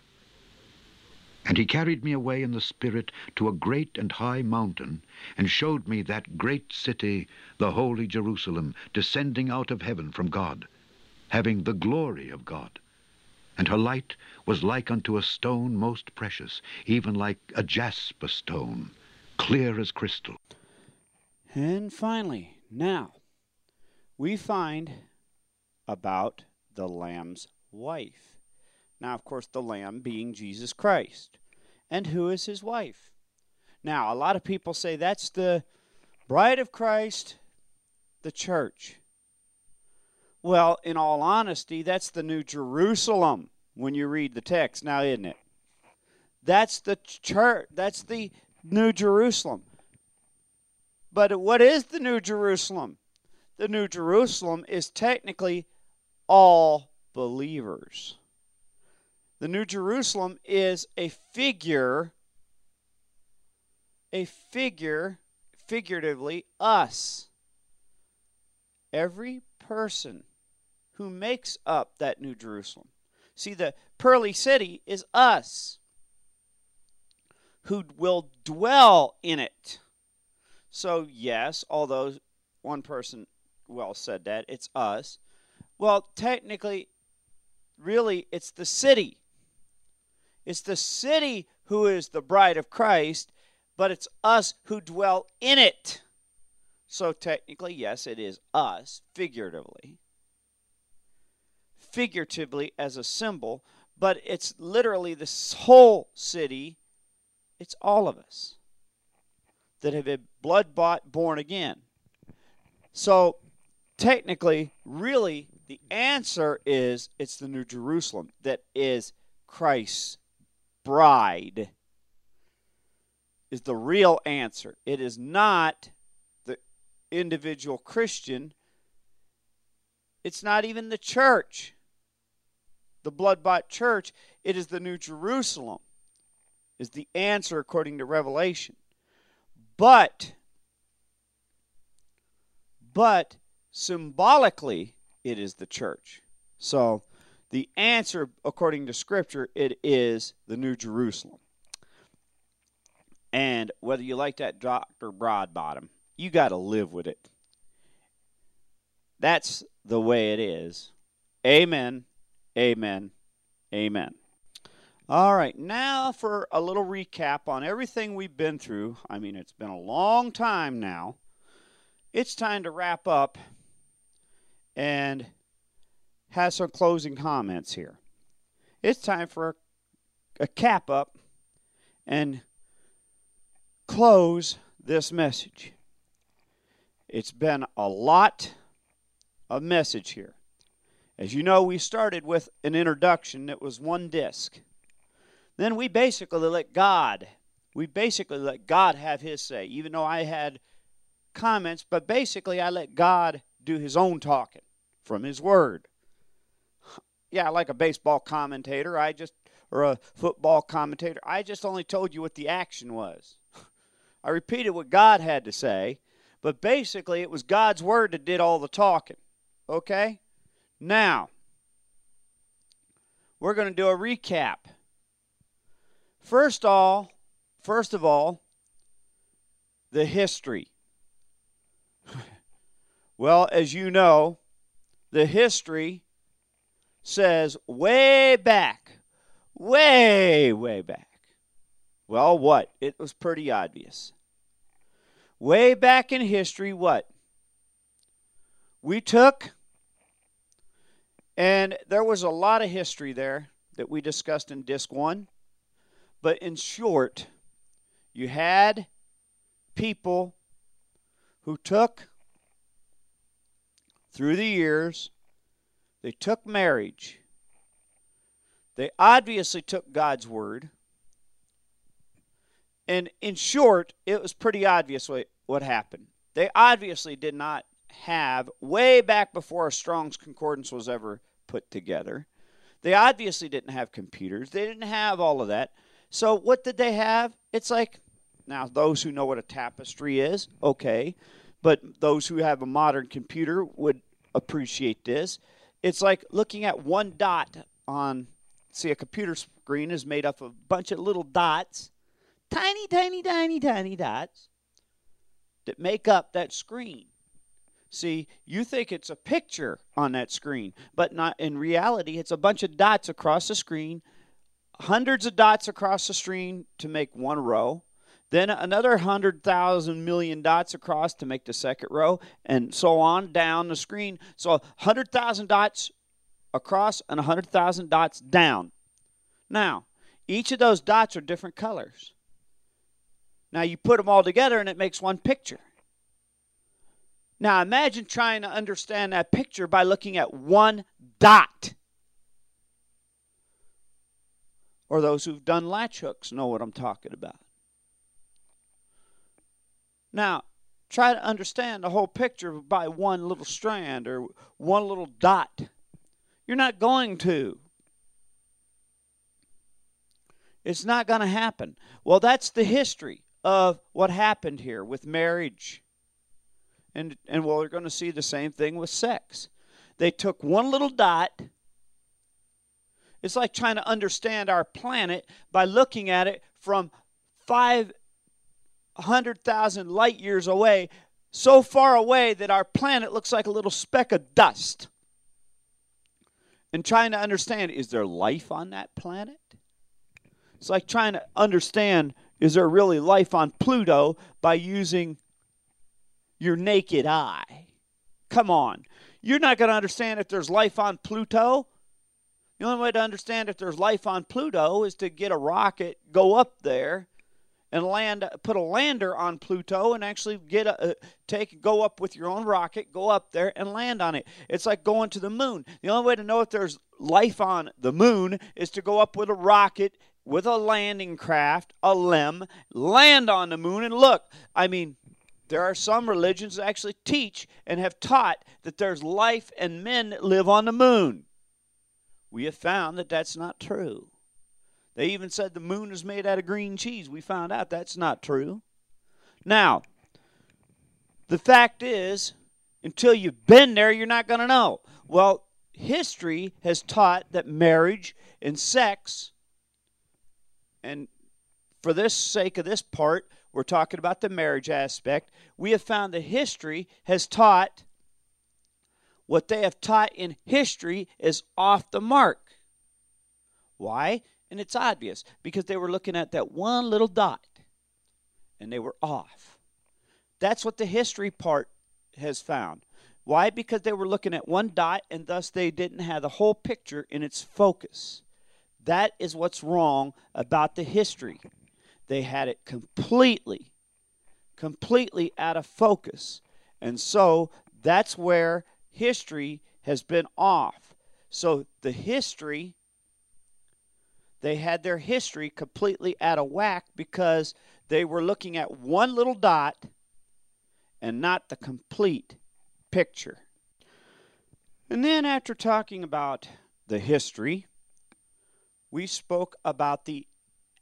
And he carried me away in the Spirit to a great and high mountain, and showed me that great city, the holy Jerusalem, descending out of heaven from God, having the glory of God. And her light was like unto a stone most precious, even like a jasper stone, clear as crystal. And finally, now, we find about the Lamb's wife. Now, of course, the Lamb being Jesus Christ. And who is his wife? Now, a lot of people say that's the bride of Christ, the church. Well, in all honesty, that's the New Jerusalem when you read the text now, isn't it? That's the church. That's the New Jerusalem. But what is the New Jerusalem? The New Jerusalem is technically all believers. The New Jerusalem is figuratively, us. Every person who makes up that New Jerusalem. See, the pearly city is us, who will dwell in it. So, yes, although one person well said that, it's us. Well, technically, really, it's the city. It's the city who is the bride of Christ, but it's us who dwell in it. So technically, yes, it is us, figuratively. Figuratively as a symbol, but it's literally the whole city. It's all of us that have been blood-bought, born again. So technically, really, the answer is it's the New Jerusalem that is Christ's bride is the real answer. It is not the individual Christian. It's not even the church, the blood-bought church. It is the New Jerusalem is the answer according to Revelation. But symbolically, it is the church. So the answer, according to Scripture, it is the New Jerusalem. And whether you like that Dr. Broadbottom, you got to live with it. That's the way it is. Amen, amen, amen. All right, now for a little recap on everything we've been through. I mean, it's been a long time now. It's time to wrap up and has some closing comments here. It's time for a cap up and close this message. It's been a lot of message here. As you know, we started with an introduction that was one disc. Then we basically let God, have his say, even though I had comments, but basically I let God do his own talking from his word. Yeah, like a baseball commentator, or a football commentator, I just only told you what the action was. I repeated what God had to say, but basically it was God's word that did all the talking. Okay? Now, we're going to do a recap. First of all, the history. Well, as you know, the history says way back. Well, what? It was pretty obvious. way back in history, what? We took, and there was a lot of history there that we discussed in Disc 1. But in short, you had people who took, through the years, they took marriage. They obviously took God's word. And in short, it was pretty obvious what happened. They obviously did not have, way back before a Strong's Concordance was ever put together, they obviously didn't have computers. They didn't have all of that. So what did they have? It's like, now those who know what a tapestry is, okay. But those who have a modern computer would appreciate this. It's like looking at one dot on, see, a computer screen is made up of a bunch of little dots, tiny, tiny, tiny, tiny dots that make up that screen. See, you think it's a picture on that screen, but not in reality. It's a bunch of dots across the screen, hundreds of dots across the screen to make one row, then another 100,000 million dots across to make the second row, and so on down the screen. So 100,000 dots across and 100,000 dots down. Now, each of those dots are different colors. Now, you put them all together and it makes one picture. Now, imagine trying to understand that picture by looking at one dot. Or those who've done latch hooks know what I'm talking about. Now, try to understand the whole picture by one little strand or one little dot. You're not going to. It's not going to happen. Well, that's the history of what happened here with marriage. And well, we're going to see the same thing with sex. They took one little dot. It's like trying to understand our planet by looking at it from 500,000 light years away, so far away that our planet looks like a little speck of dust. And trying to understand, is there life on that planet? It's like trying to understand, is there really life on Pluto by using your naked eye. Come on. You're not going to understand if there's life on Pluto. The only way to understand if there's life on Pluto is to get a rocket, go up there, and land, put a lander on Pluto, and actually get a go up with your own rocket, go up there and land on it. It's like going to the moon. The only way to know if there's life on the moon is to go up with a rocket, with a landing craft, a LEM, land on the moon, and look. I mean, there are some religions that actually teach and have taught that there's life and men that live on the moon. We have found that that's not true. They even said the moon is made out of green cheese. We found out that's not true. Now, the fact is, until you've been there, you're not going to know. Well, history has taught that marriage and sex, and for the sake of this part, we're talking about the marriage aspect. We have found that history has taught what they have taught in history is off the mark. Why? And it's obvious. Because they were looking at that one little dot. And they were off. That's what the history part has found. Why? Because they were looking at one dot and thus they didn't have the whole picture in its focus. That is what's wrong about the history. They had it completely out of focus. And so that's where history has been off. So the history, they had their history completely out of whack because they were looking at one little dot and not the complete picture. And then after talking about the history, we spoke about the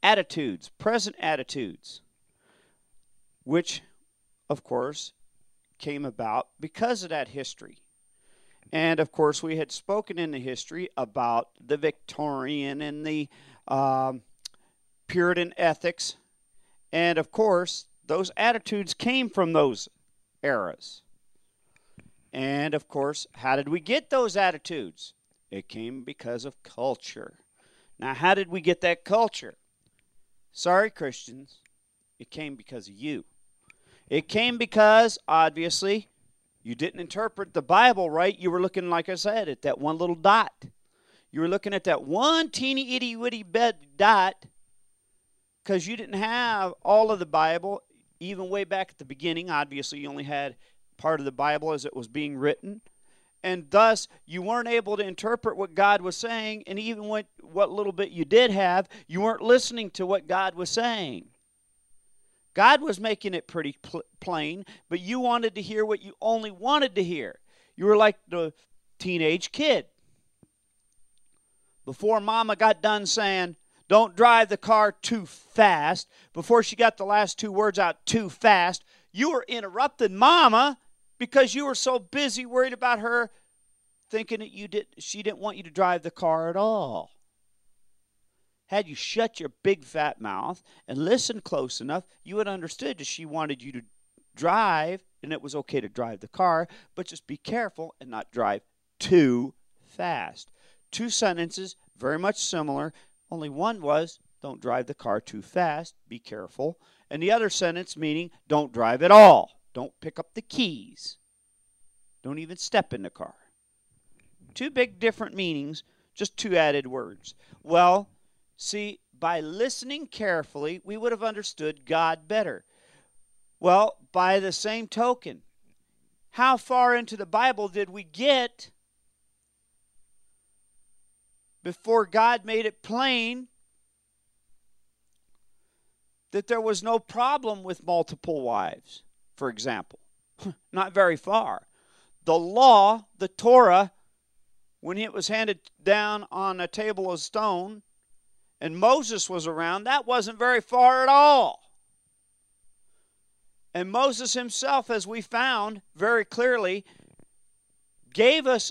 attitudes, present attitudes, which, of course, came about because of that history. And, of course, we had spoken in the history about the Victorian and the Puritan ethics. And, of course, those attitudes came from those eras. And, of course, how did we get those attitudes? It came because of culture. Now, how did we get that culture? Sorry, Christians, it came because of you. It came because, obviously, you didn't interpret the Bible right. You were looking, like I said, at that one little dot. You were looking at that one teeny itty witty dot because you didn't have all of the Bible. Even way back at the beginning, obviously, you only had part of the Bible as it was being written. And thus, you weren't able to interpret what God was saying. And even what little bit you did have, you weren't listening to what God was saying. God was making it pretty plain, but you wanted to hear what you only wanted to hear. You were like the teenage kid. Before Mama got done saying, don't drive the car too fast, before she got the last two words out, too fast, you were interrupting Mama because you were so busy worried about her thinking that she didn't want you to drive the car at all. Had you shut your big fat mouth and listened close enough, you would have understood that she wanted you to drive, and it was okay to drive the car, but just be careful and not drive too fast. Two sentences, very much similar. Only one was, don't drive the car too fast, be careful. And the other sentence meaning, don't drive at all. Don't pick up the keys. Don't even step in the car. Two big different meanings, just two added words. Well, see, by listening carefully, we would have understood God better. Well, by the same token, how far into the Bible did we get before God made it plain that there was no problem with multiple wives, for example? Not very far. The law, the Torah, when it was handed down on a table of stone, and Moses was around, that wasn't very far at all. And Moses himself, as we found very clearly, gave us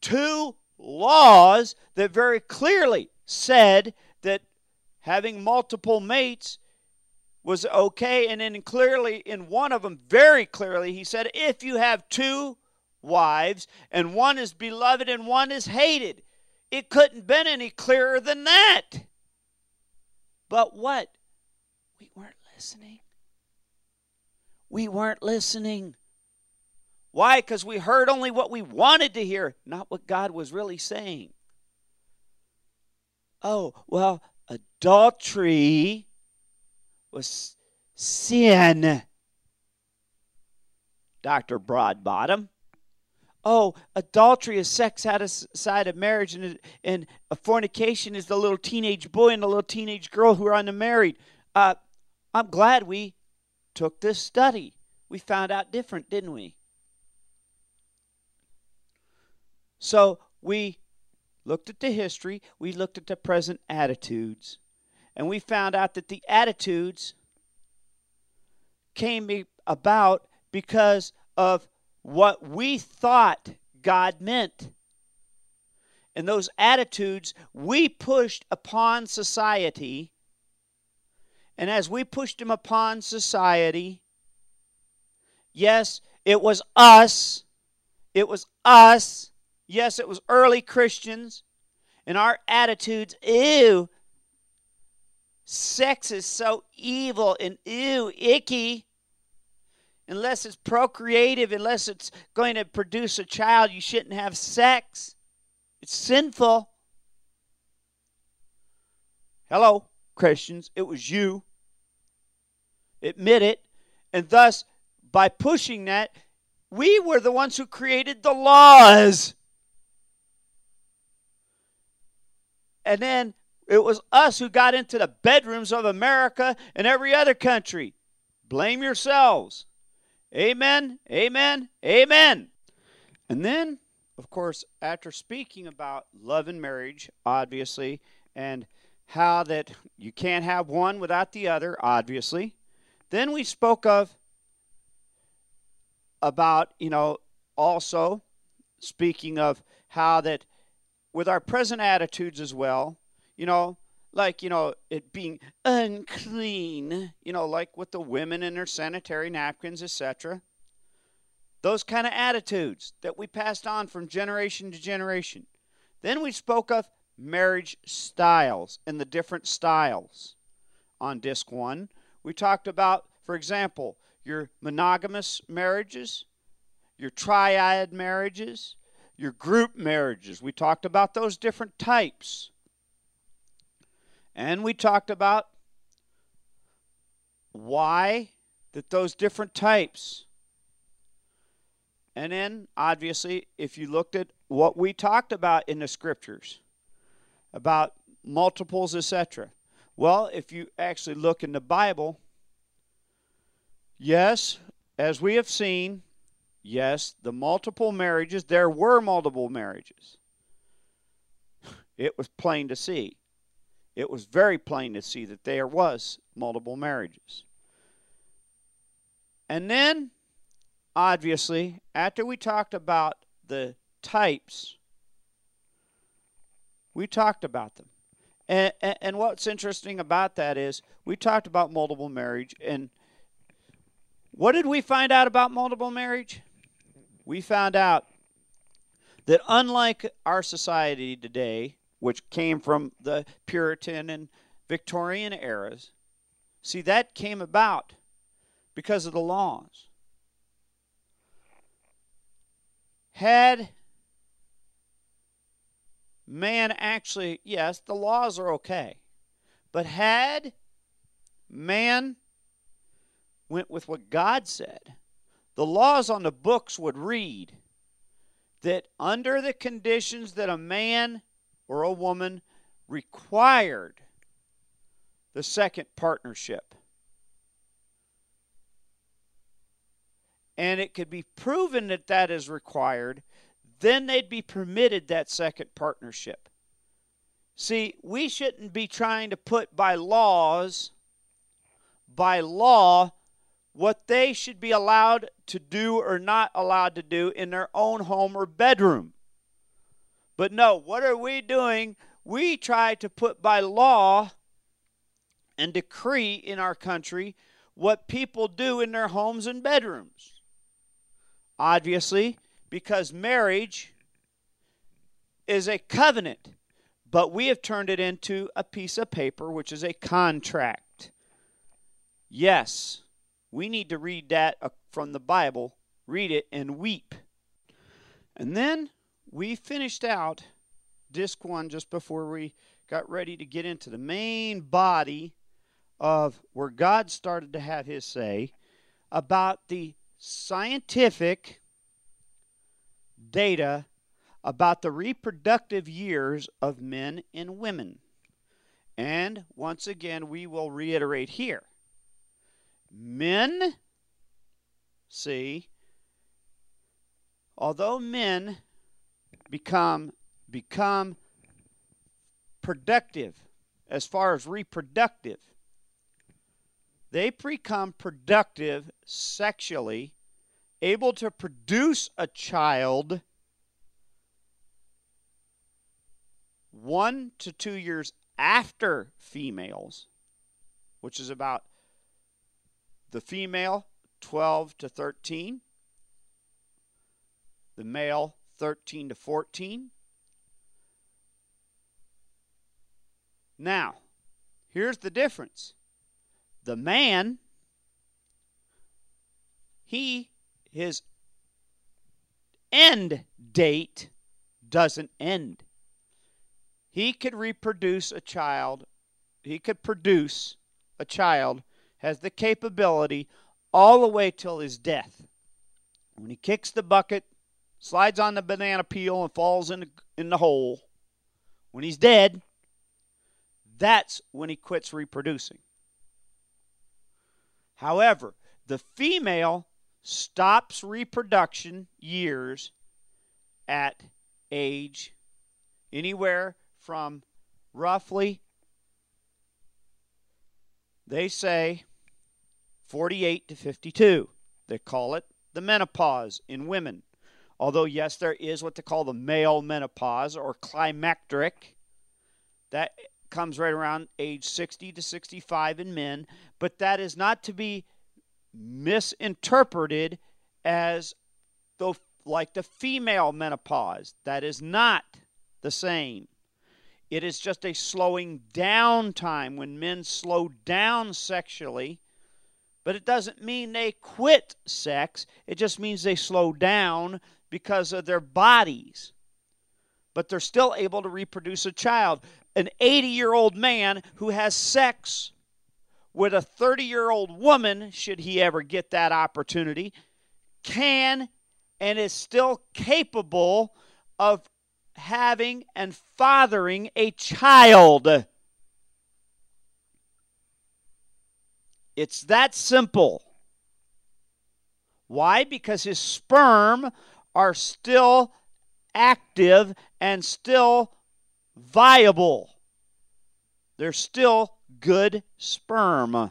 two laws that very clearly said that having multiple mates was okay. And then clearly, in one of them, very clearly, he said, if you have two wives and one is beloved and one is hated, it couldn't have been any clearer than that. But what? We weren't listening. We weren't listening. Why? Because we heard only what we wanted to hear, not what God was really saying. Oh, well, adultery was sin, Dr. Broadbottom. Oh, adultery is sex outside of marriage, and fornication is the little teenage boy and the little teenage girl who are unmarried. I'm glad we took this study. We found out different, didn't we? So we looked at the history. We looked at the present attitudes. And we found out that the attitudes came about because of what we thought God meant. And those attitudes we pushed upon society. And as we pushed them upon society, yes, it was us. It was us. Yes, it was early Christians. And our attitudes, ew, sex is so evil, and ew, icky. Unless it's procreative, unless it's going to produce a child, you shouldn't have sex. It's sinful. Hello, Christians. It was you. Admit it. And thus, by pushing that, we were the ones who created the laws. And then it was us who got into the bedrooms of America and every other country. Blame yourselves. Amen, amen, amen. And then, of course, after speaking about love and marriage, obviously, and how that you can't have one without the other, obviously, then we spoke about, also speaking of how that with our present attitudes as well, it being unclean, like with the women and their sanitary napkins, etc. Those kind of attitudes that we passed on from generation to generation. Then we spoke of marriage styles and the different styles. On disc 1, we talked about, for example, your monogamous marriages, your triad marriages, your group marriages. We talked about those different types. And we talked about why that those different types. And then, obviously, if you looked at what we talked about in the scriptures, about multiples, etc. Well, if you actually look in the Bible, yes, as we have seen, yes, the multiple marriages, there were multiple marriages. It was plain to see. It was very plain to see that there was multiple marriages. And then, obviously, after we talked about the types, we talked about them. And what's interesting about that is we talked about multiple marriage. And what did we find out about multiple marriage? We found out that unlike our society today, which came from the Puritan and Victorian eras, see, that came about because of the laws. Had man actually, yes, the laws are okay, but had man went with what God said, the laws on the books would read that under the conditions that a man or a woman required the second partnership. And it could be proven that that is required, then they'd be permitted that second partnership. See, we shouldn't be trying to put by law, what they should be allowed to do or not allowed to do in their own home or bedroom. But no, what are we doing? We try to put by law and decree in our country what people do in their homes and bedrooms. Obviously, because marriage is a covenant, but we have turned it into a piece of paper, which is a contract. Yes, we need to read that from the Bible, read it, and weep. And then we finished out disc one just before we got ready to get into the main body of where God started to have his say about the scientific data about the reproductive years of men and women. And once again, we will reiterate here. Men, see, although men become productive as far as reproductive, they become productive sexually, able to produce a child 1 to 2 years after females, which is about the female 12 to 13, the male 13 to 14. Now, here's the difference. The man, his end date doesn't end. He could reproduce a child. He could produce a child, has the capability all the way till his death. When he kicks the bucket, slides on the banana peel, and falls in the hole, when he's dead, that's when he quits reproducing. However, the female stops reproduction years at age anywhere from roughly, they say, 48 to 52. They call it the menopause in women. Although, yes, there is what they call the male menopause or climacteric. That comes right around age 60 to 65 in men, but that is not to be misinterpreted as though like the female menopause. That is not the same. It is just a slowing down time when men slow down sexually, But it doesn't mean they quit sex. It just means they slow down because of their bodies. But they're still able to reproduce a child. An 80-year-old man who has sex with a 30-year-old woman, should he ever get that opportunity, can and is still capable of having and fathering a child. It's that simple. Why? Because his sperm are still active and still viable. They're still good sperm.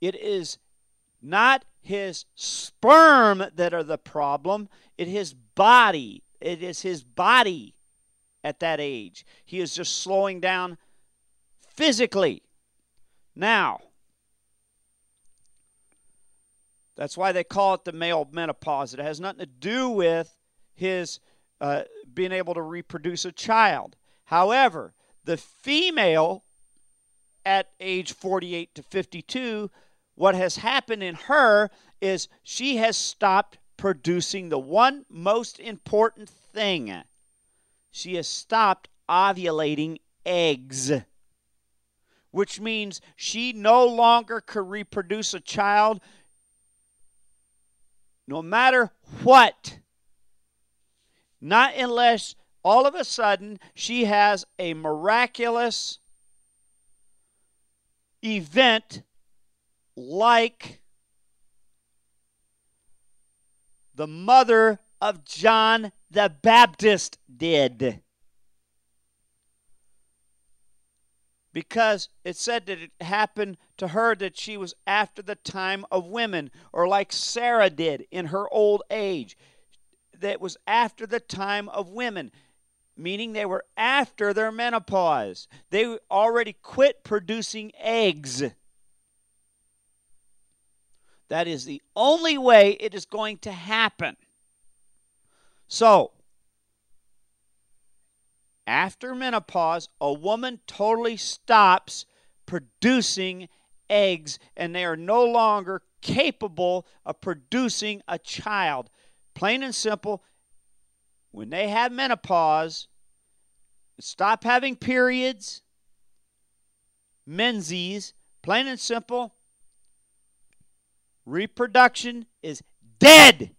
It is not his sperm that are the problem. It is his body. It is his body at that age. He is just slowing down physically. Now, that's why they call it the male menopause. It has nothing to do with his being able to reproduce a child. However, the female at age 48 to 52, what has happened in her is she has stopped producing the one most important thing. She has stopped ovulating eggs, which means she no longer could reproduce a child no matter what. Not unless all of a sudden she has a miraculous event like the mother of John the Baptist did. Because it said that it happened to her that she was after the time of women, or like Sarah did in her old age. That was after the time of women, meaning they were after their menopause. They already quit producing eggs. That is the only way it is going to happen. So, after menopause, a woman totally stops producing eggs, and they are no longer capable of producing a child. Plain and simple, when they have menopause, stop having periods, menses, plain and simple, reproduction is dead.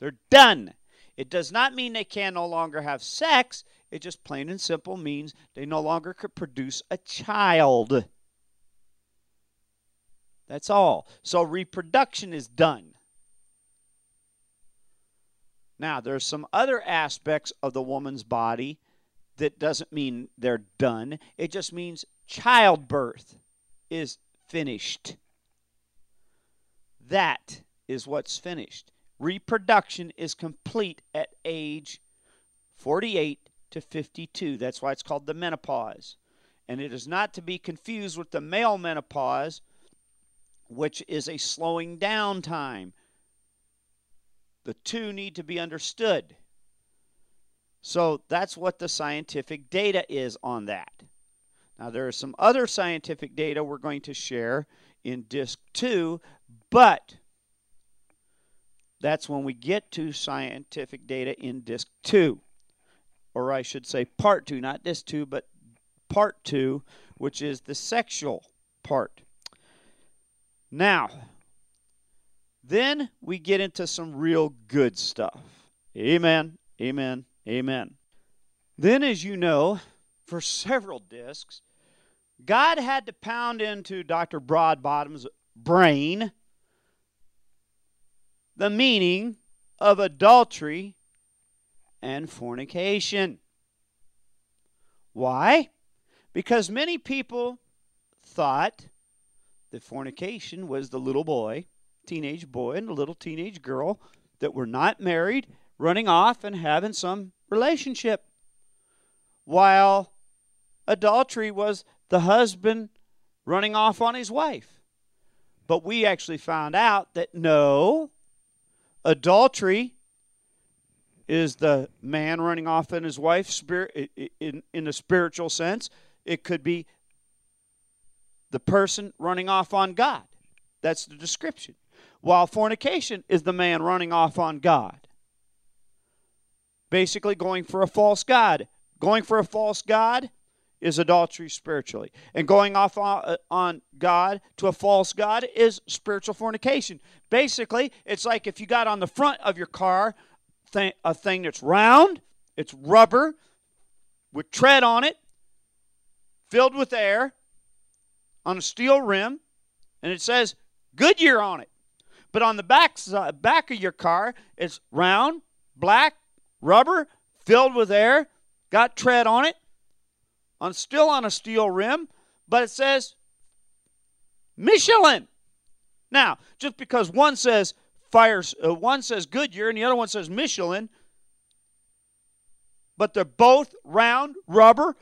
They're done. It does not mean they can no longer have sex. It just plain and simple means they no longer could produce a child. That's all. So reproduction is done. Now, there's some other aspects of the woman's body that doesn't mean they're done. It just means childbirth is finished. That is what's finished. Reproduction is complete at age 48 to 52. That's why it's called the menopause. And it is not to be confused with the male menopause, which is a slowing down time. The two need to be understood. So that's what the scientific data is on that. Now there is some other scientific data we're going to share in Disc 2, but that's when we get to scientific data in Disc 2. Or I should say Part 2, not Disc 2, but Part 2, which is the sexual part. Now, then we get into some real good stuff. Amen, amen, amen. Then, as you know, for several discs, God had to pound into Dr. Broadbottom's brain the meaning of adultery and fornication. Why? Because many people thought that fornication was the little boy, teenage boy and a little teenage girl that were not married, running off and having some relationship. While adultery was the husband running off on his wife. But we actually found out that no, adultery is the man running off on his wife in the spiritual sense. It could be the person running off on God. That's the description. While fornication is the man running off on God. Basically going for a false god. Going for a false god is adultery spiritually. And going off on God to a false god is spiritual fornication. Basically, it's like if you got on the front of your car a thing that's round, it's rubber, with tread on it, filled with air, on a steel rim, and it says Goodyear on it. But on the back of your car, it's round, black, rubber, filled with air, got tread on it, still on a steel rim, but it says Michelin. Now, just because one says one says Goodyear and the other one says Michelin, but they're both round, rubber,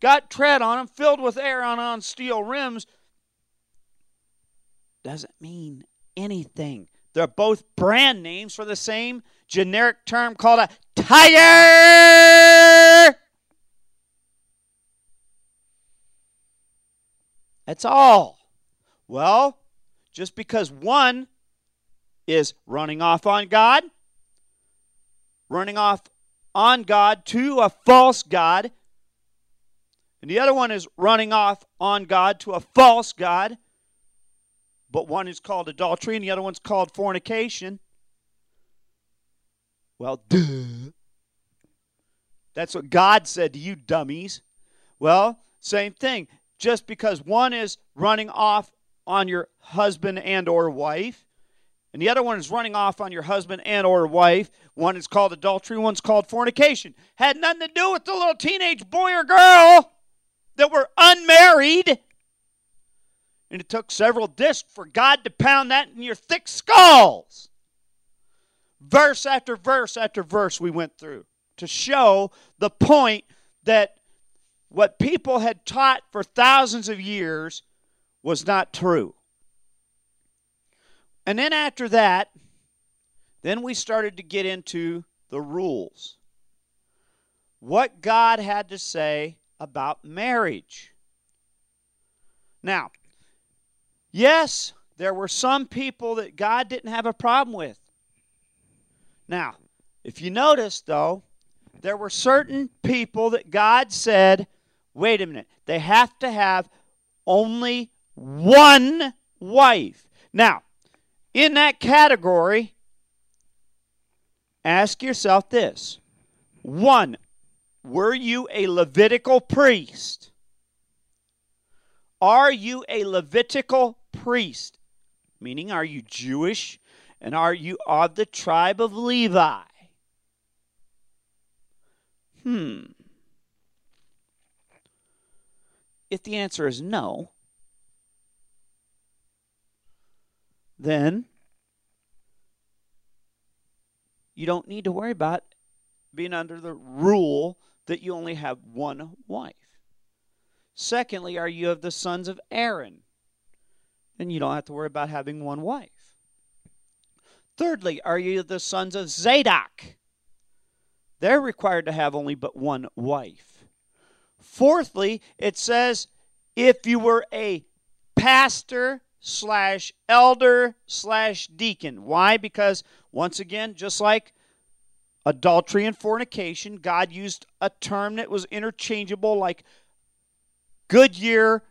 got tread on them, filled with air on steel rims, doesn't mean anything. They're both brand names for the same generic term called a tire. That's all. Well, just because one is running off on God, running off on God to a false god, and the other one is running off on God to a false god, but one is called adultery and the other one's called fornication. Well, duh. That's what God said to you dummies. Well, same thing. Just because one is running off on your husband and or wife, and the other one is running off on your husband and or wife. One is called adultery, one's called fornication. Had nothing to do with the little teenage boy or girl that were unmarried. And it took several discs for God to pound that in your thick skulls. Verse after verse after verse we went through to show the point that what people had taught for thousands of years was not true. And then after that, then we started to get into the rules. What God had to say about marriage. Now, yes, there were some people that God didn't have a problem with. Now, if you notice, though, there were certain people that God said, wait a minute, they have to have only one wife. Now, in that category, ask yourself this. One, were you a Levitical priest? Are you a Levitical priest? Meaning, are you Jewish? And are you of the tribe of Levi? If the answer is no, then you don't need to worry about being under the rule that you only have one wife. Secondly, are you of the sons of Aaron? Then you don't have to worry about having one wife. Thirdly, are you of the sons of Zadok? They're required to have only but one wife. Fourthly, it says if you were a pastor / elder / deacon. Why? Because, once again, just like adultery and fornication, God used a term that was interchangeable like Goodyear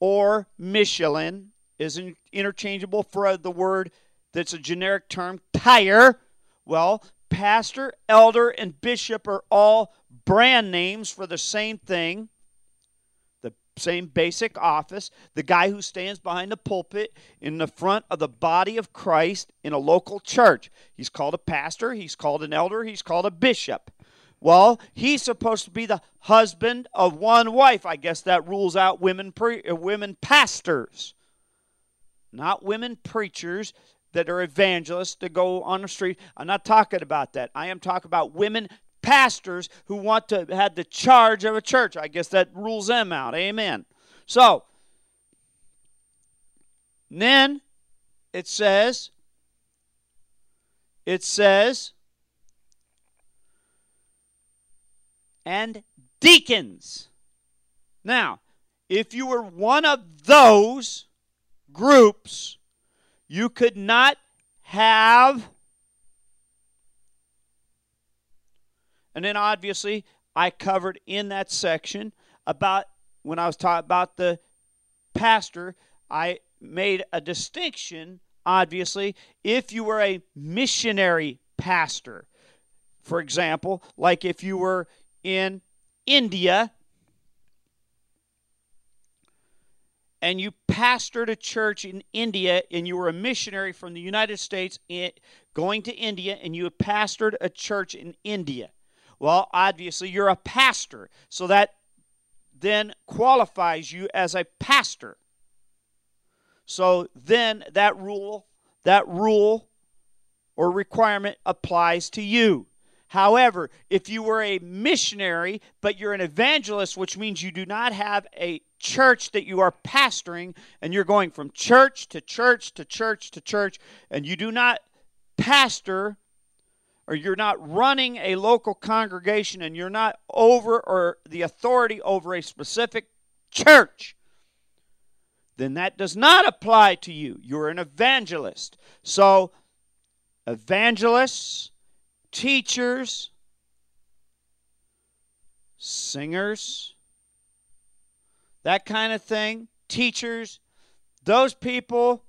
or Michelin is interchangeable for the word that's a generic term, tire. Well, pastor, elder, and bishop are all brand names for the same thing. Same basic office, the guy who stands behind the pulpit in the front of the body of Christ in a local church. He's called a pastor, he's called an elder, he's called a bishop. Well, he's supposed to be the husband of one wife. I guess that rules out women pastors, not women preachers that are evangelists that go on the street. I'm not talking about that. I am talking about women pastors who want to have the charge of a church. I guess that rules them out. Amen. So, then it says, and deacons. Now, If you were one of those groups, you could not have, and then obviously I covered in that section about when I was talking about the pastor, I made a distinction, obviously, if you were a missionary pastor. For example, like if you were in India and you pastored a church in India and you were a missionary from the United States going to India and you pastored a church in India. Well, obviously, you're a pastor, so that then qualifies you as a pastor. So then that rule or requirement applies to you. However, if you were a missionary, but you're an evangelist, which means you do not have a church that you are pastoring, and you're going from church to church to church to church, and you do not pastor, or you're not running a local congregation, and you're not over or the authority over a specific church, then that does not apply to you. You're an evangelist. So, evangelists, teachers, singers, that kind of thing, teachers, those people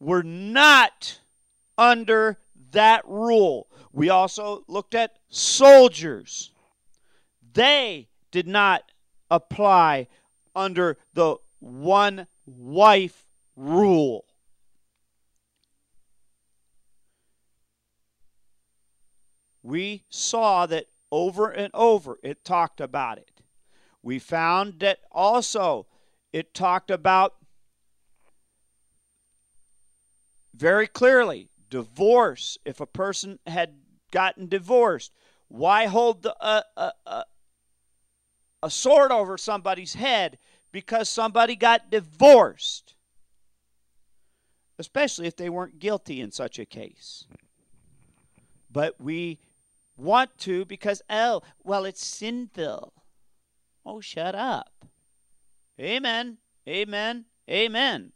were not under that rule. We also looked at soldiers. They did not apply under the one wife rule. We saw that over and over it talked about it. We found that also it talked about very clearly divorce. If a person had gotten divorced, why hold a sword over somebody's head because somebody got divorced? Especially if they weren't guilty in such a case. But we want to because, oh, well, it's sinful. Oh, shut up. Amen. Amen. Amen.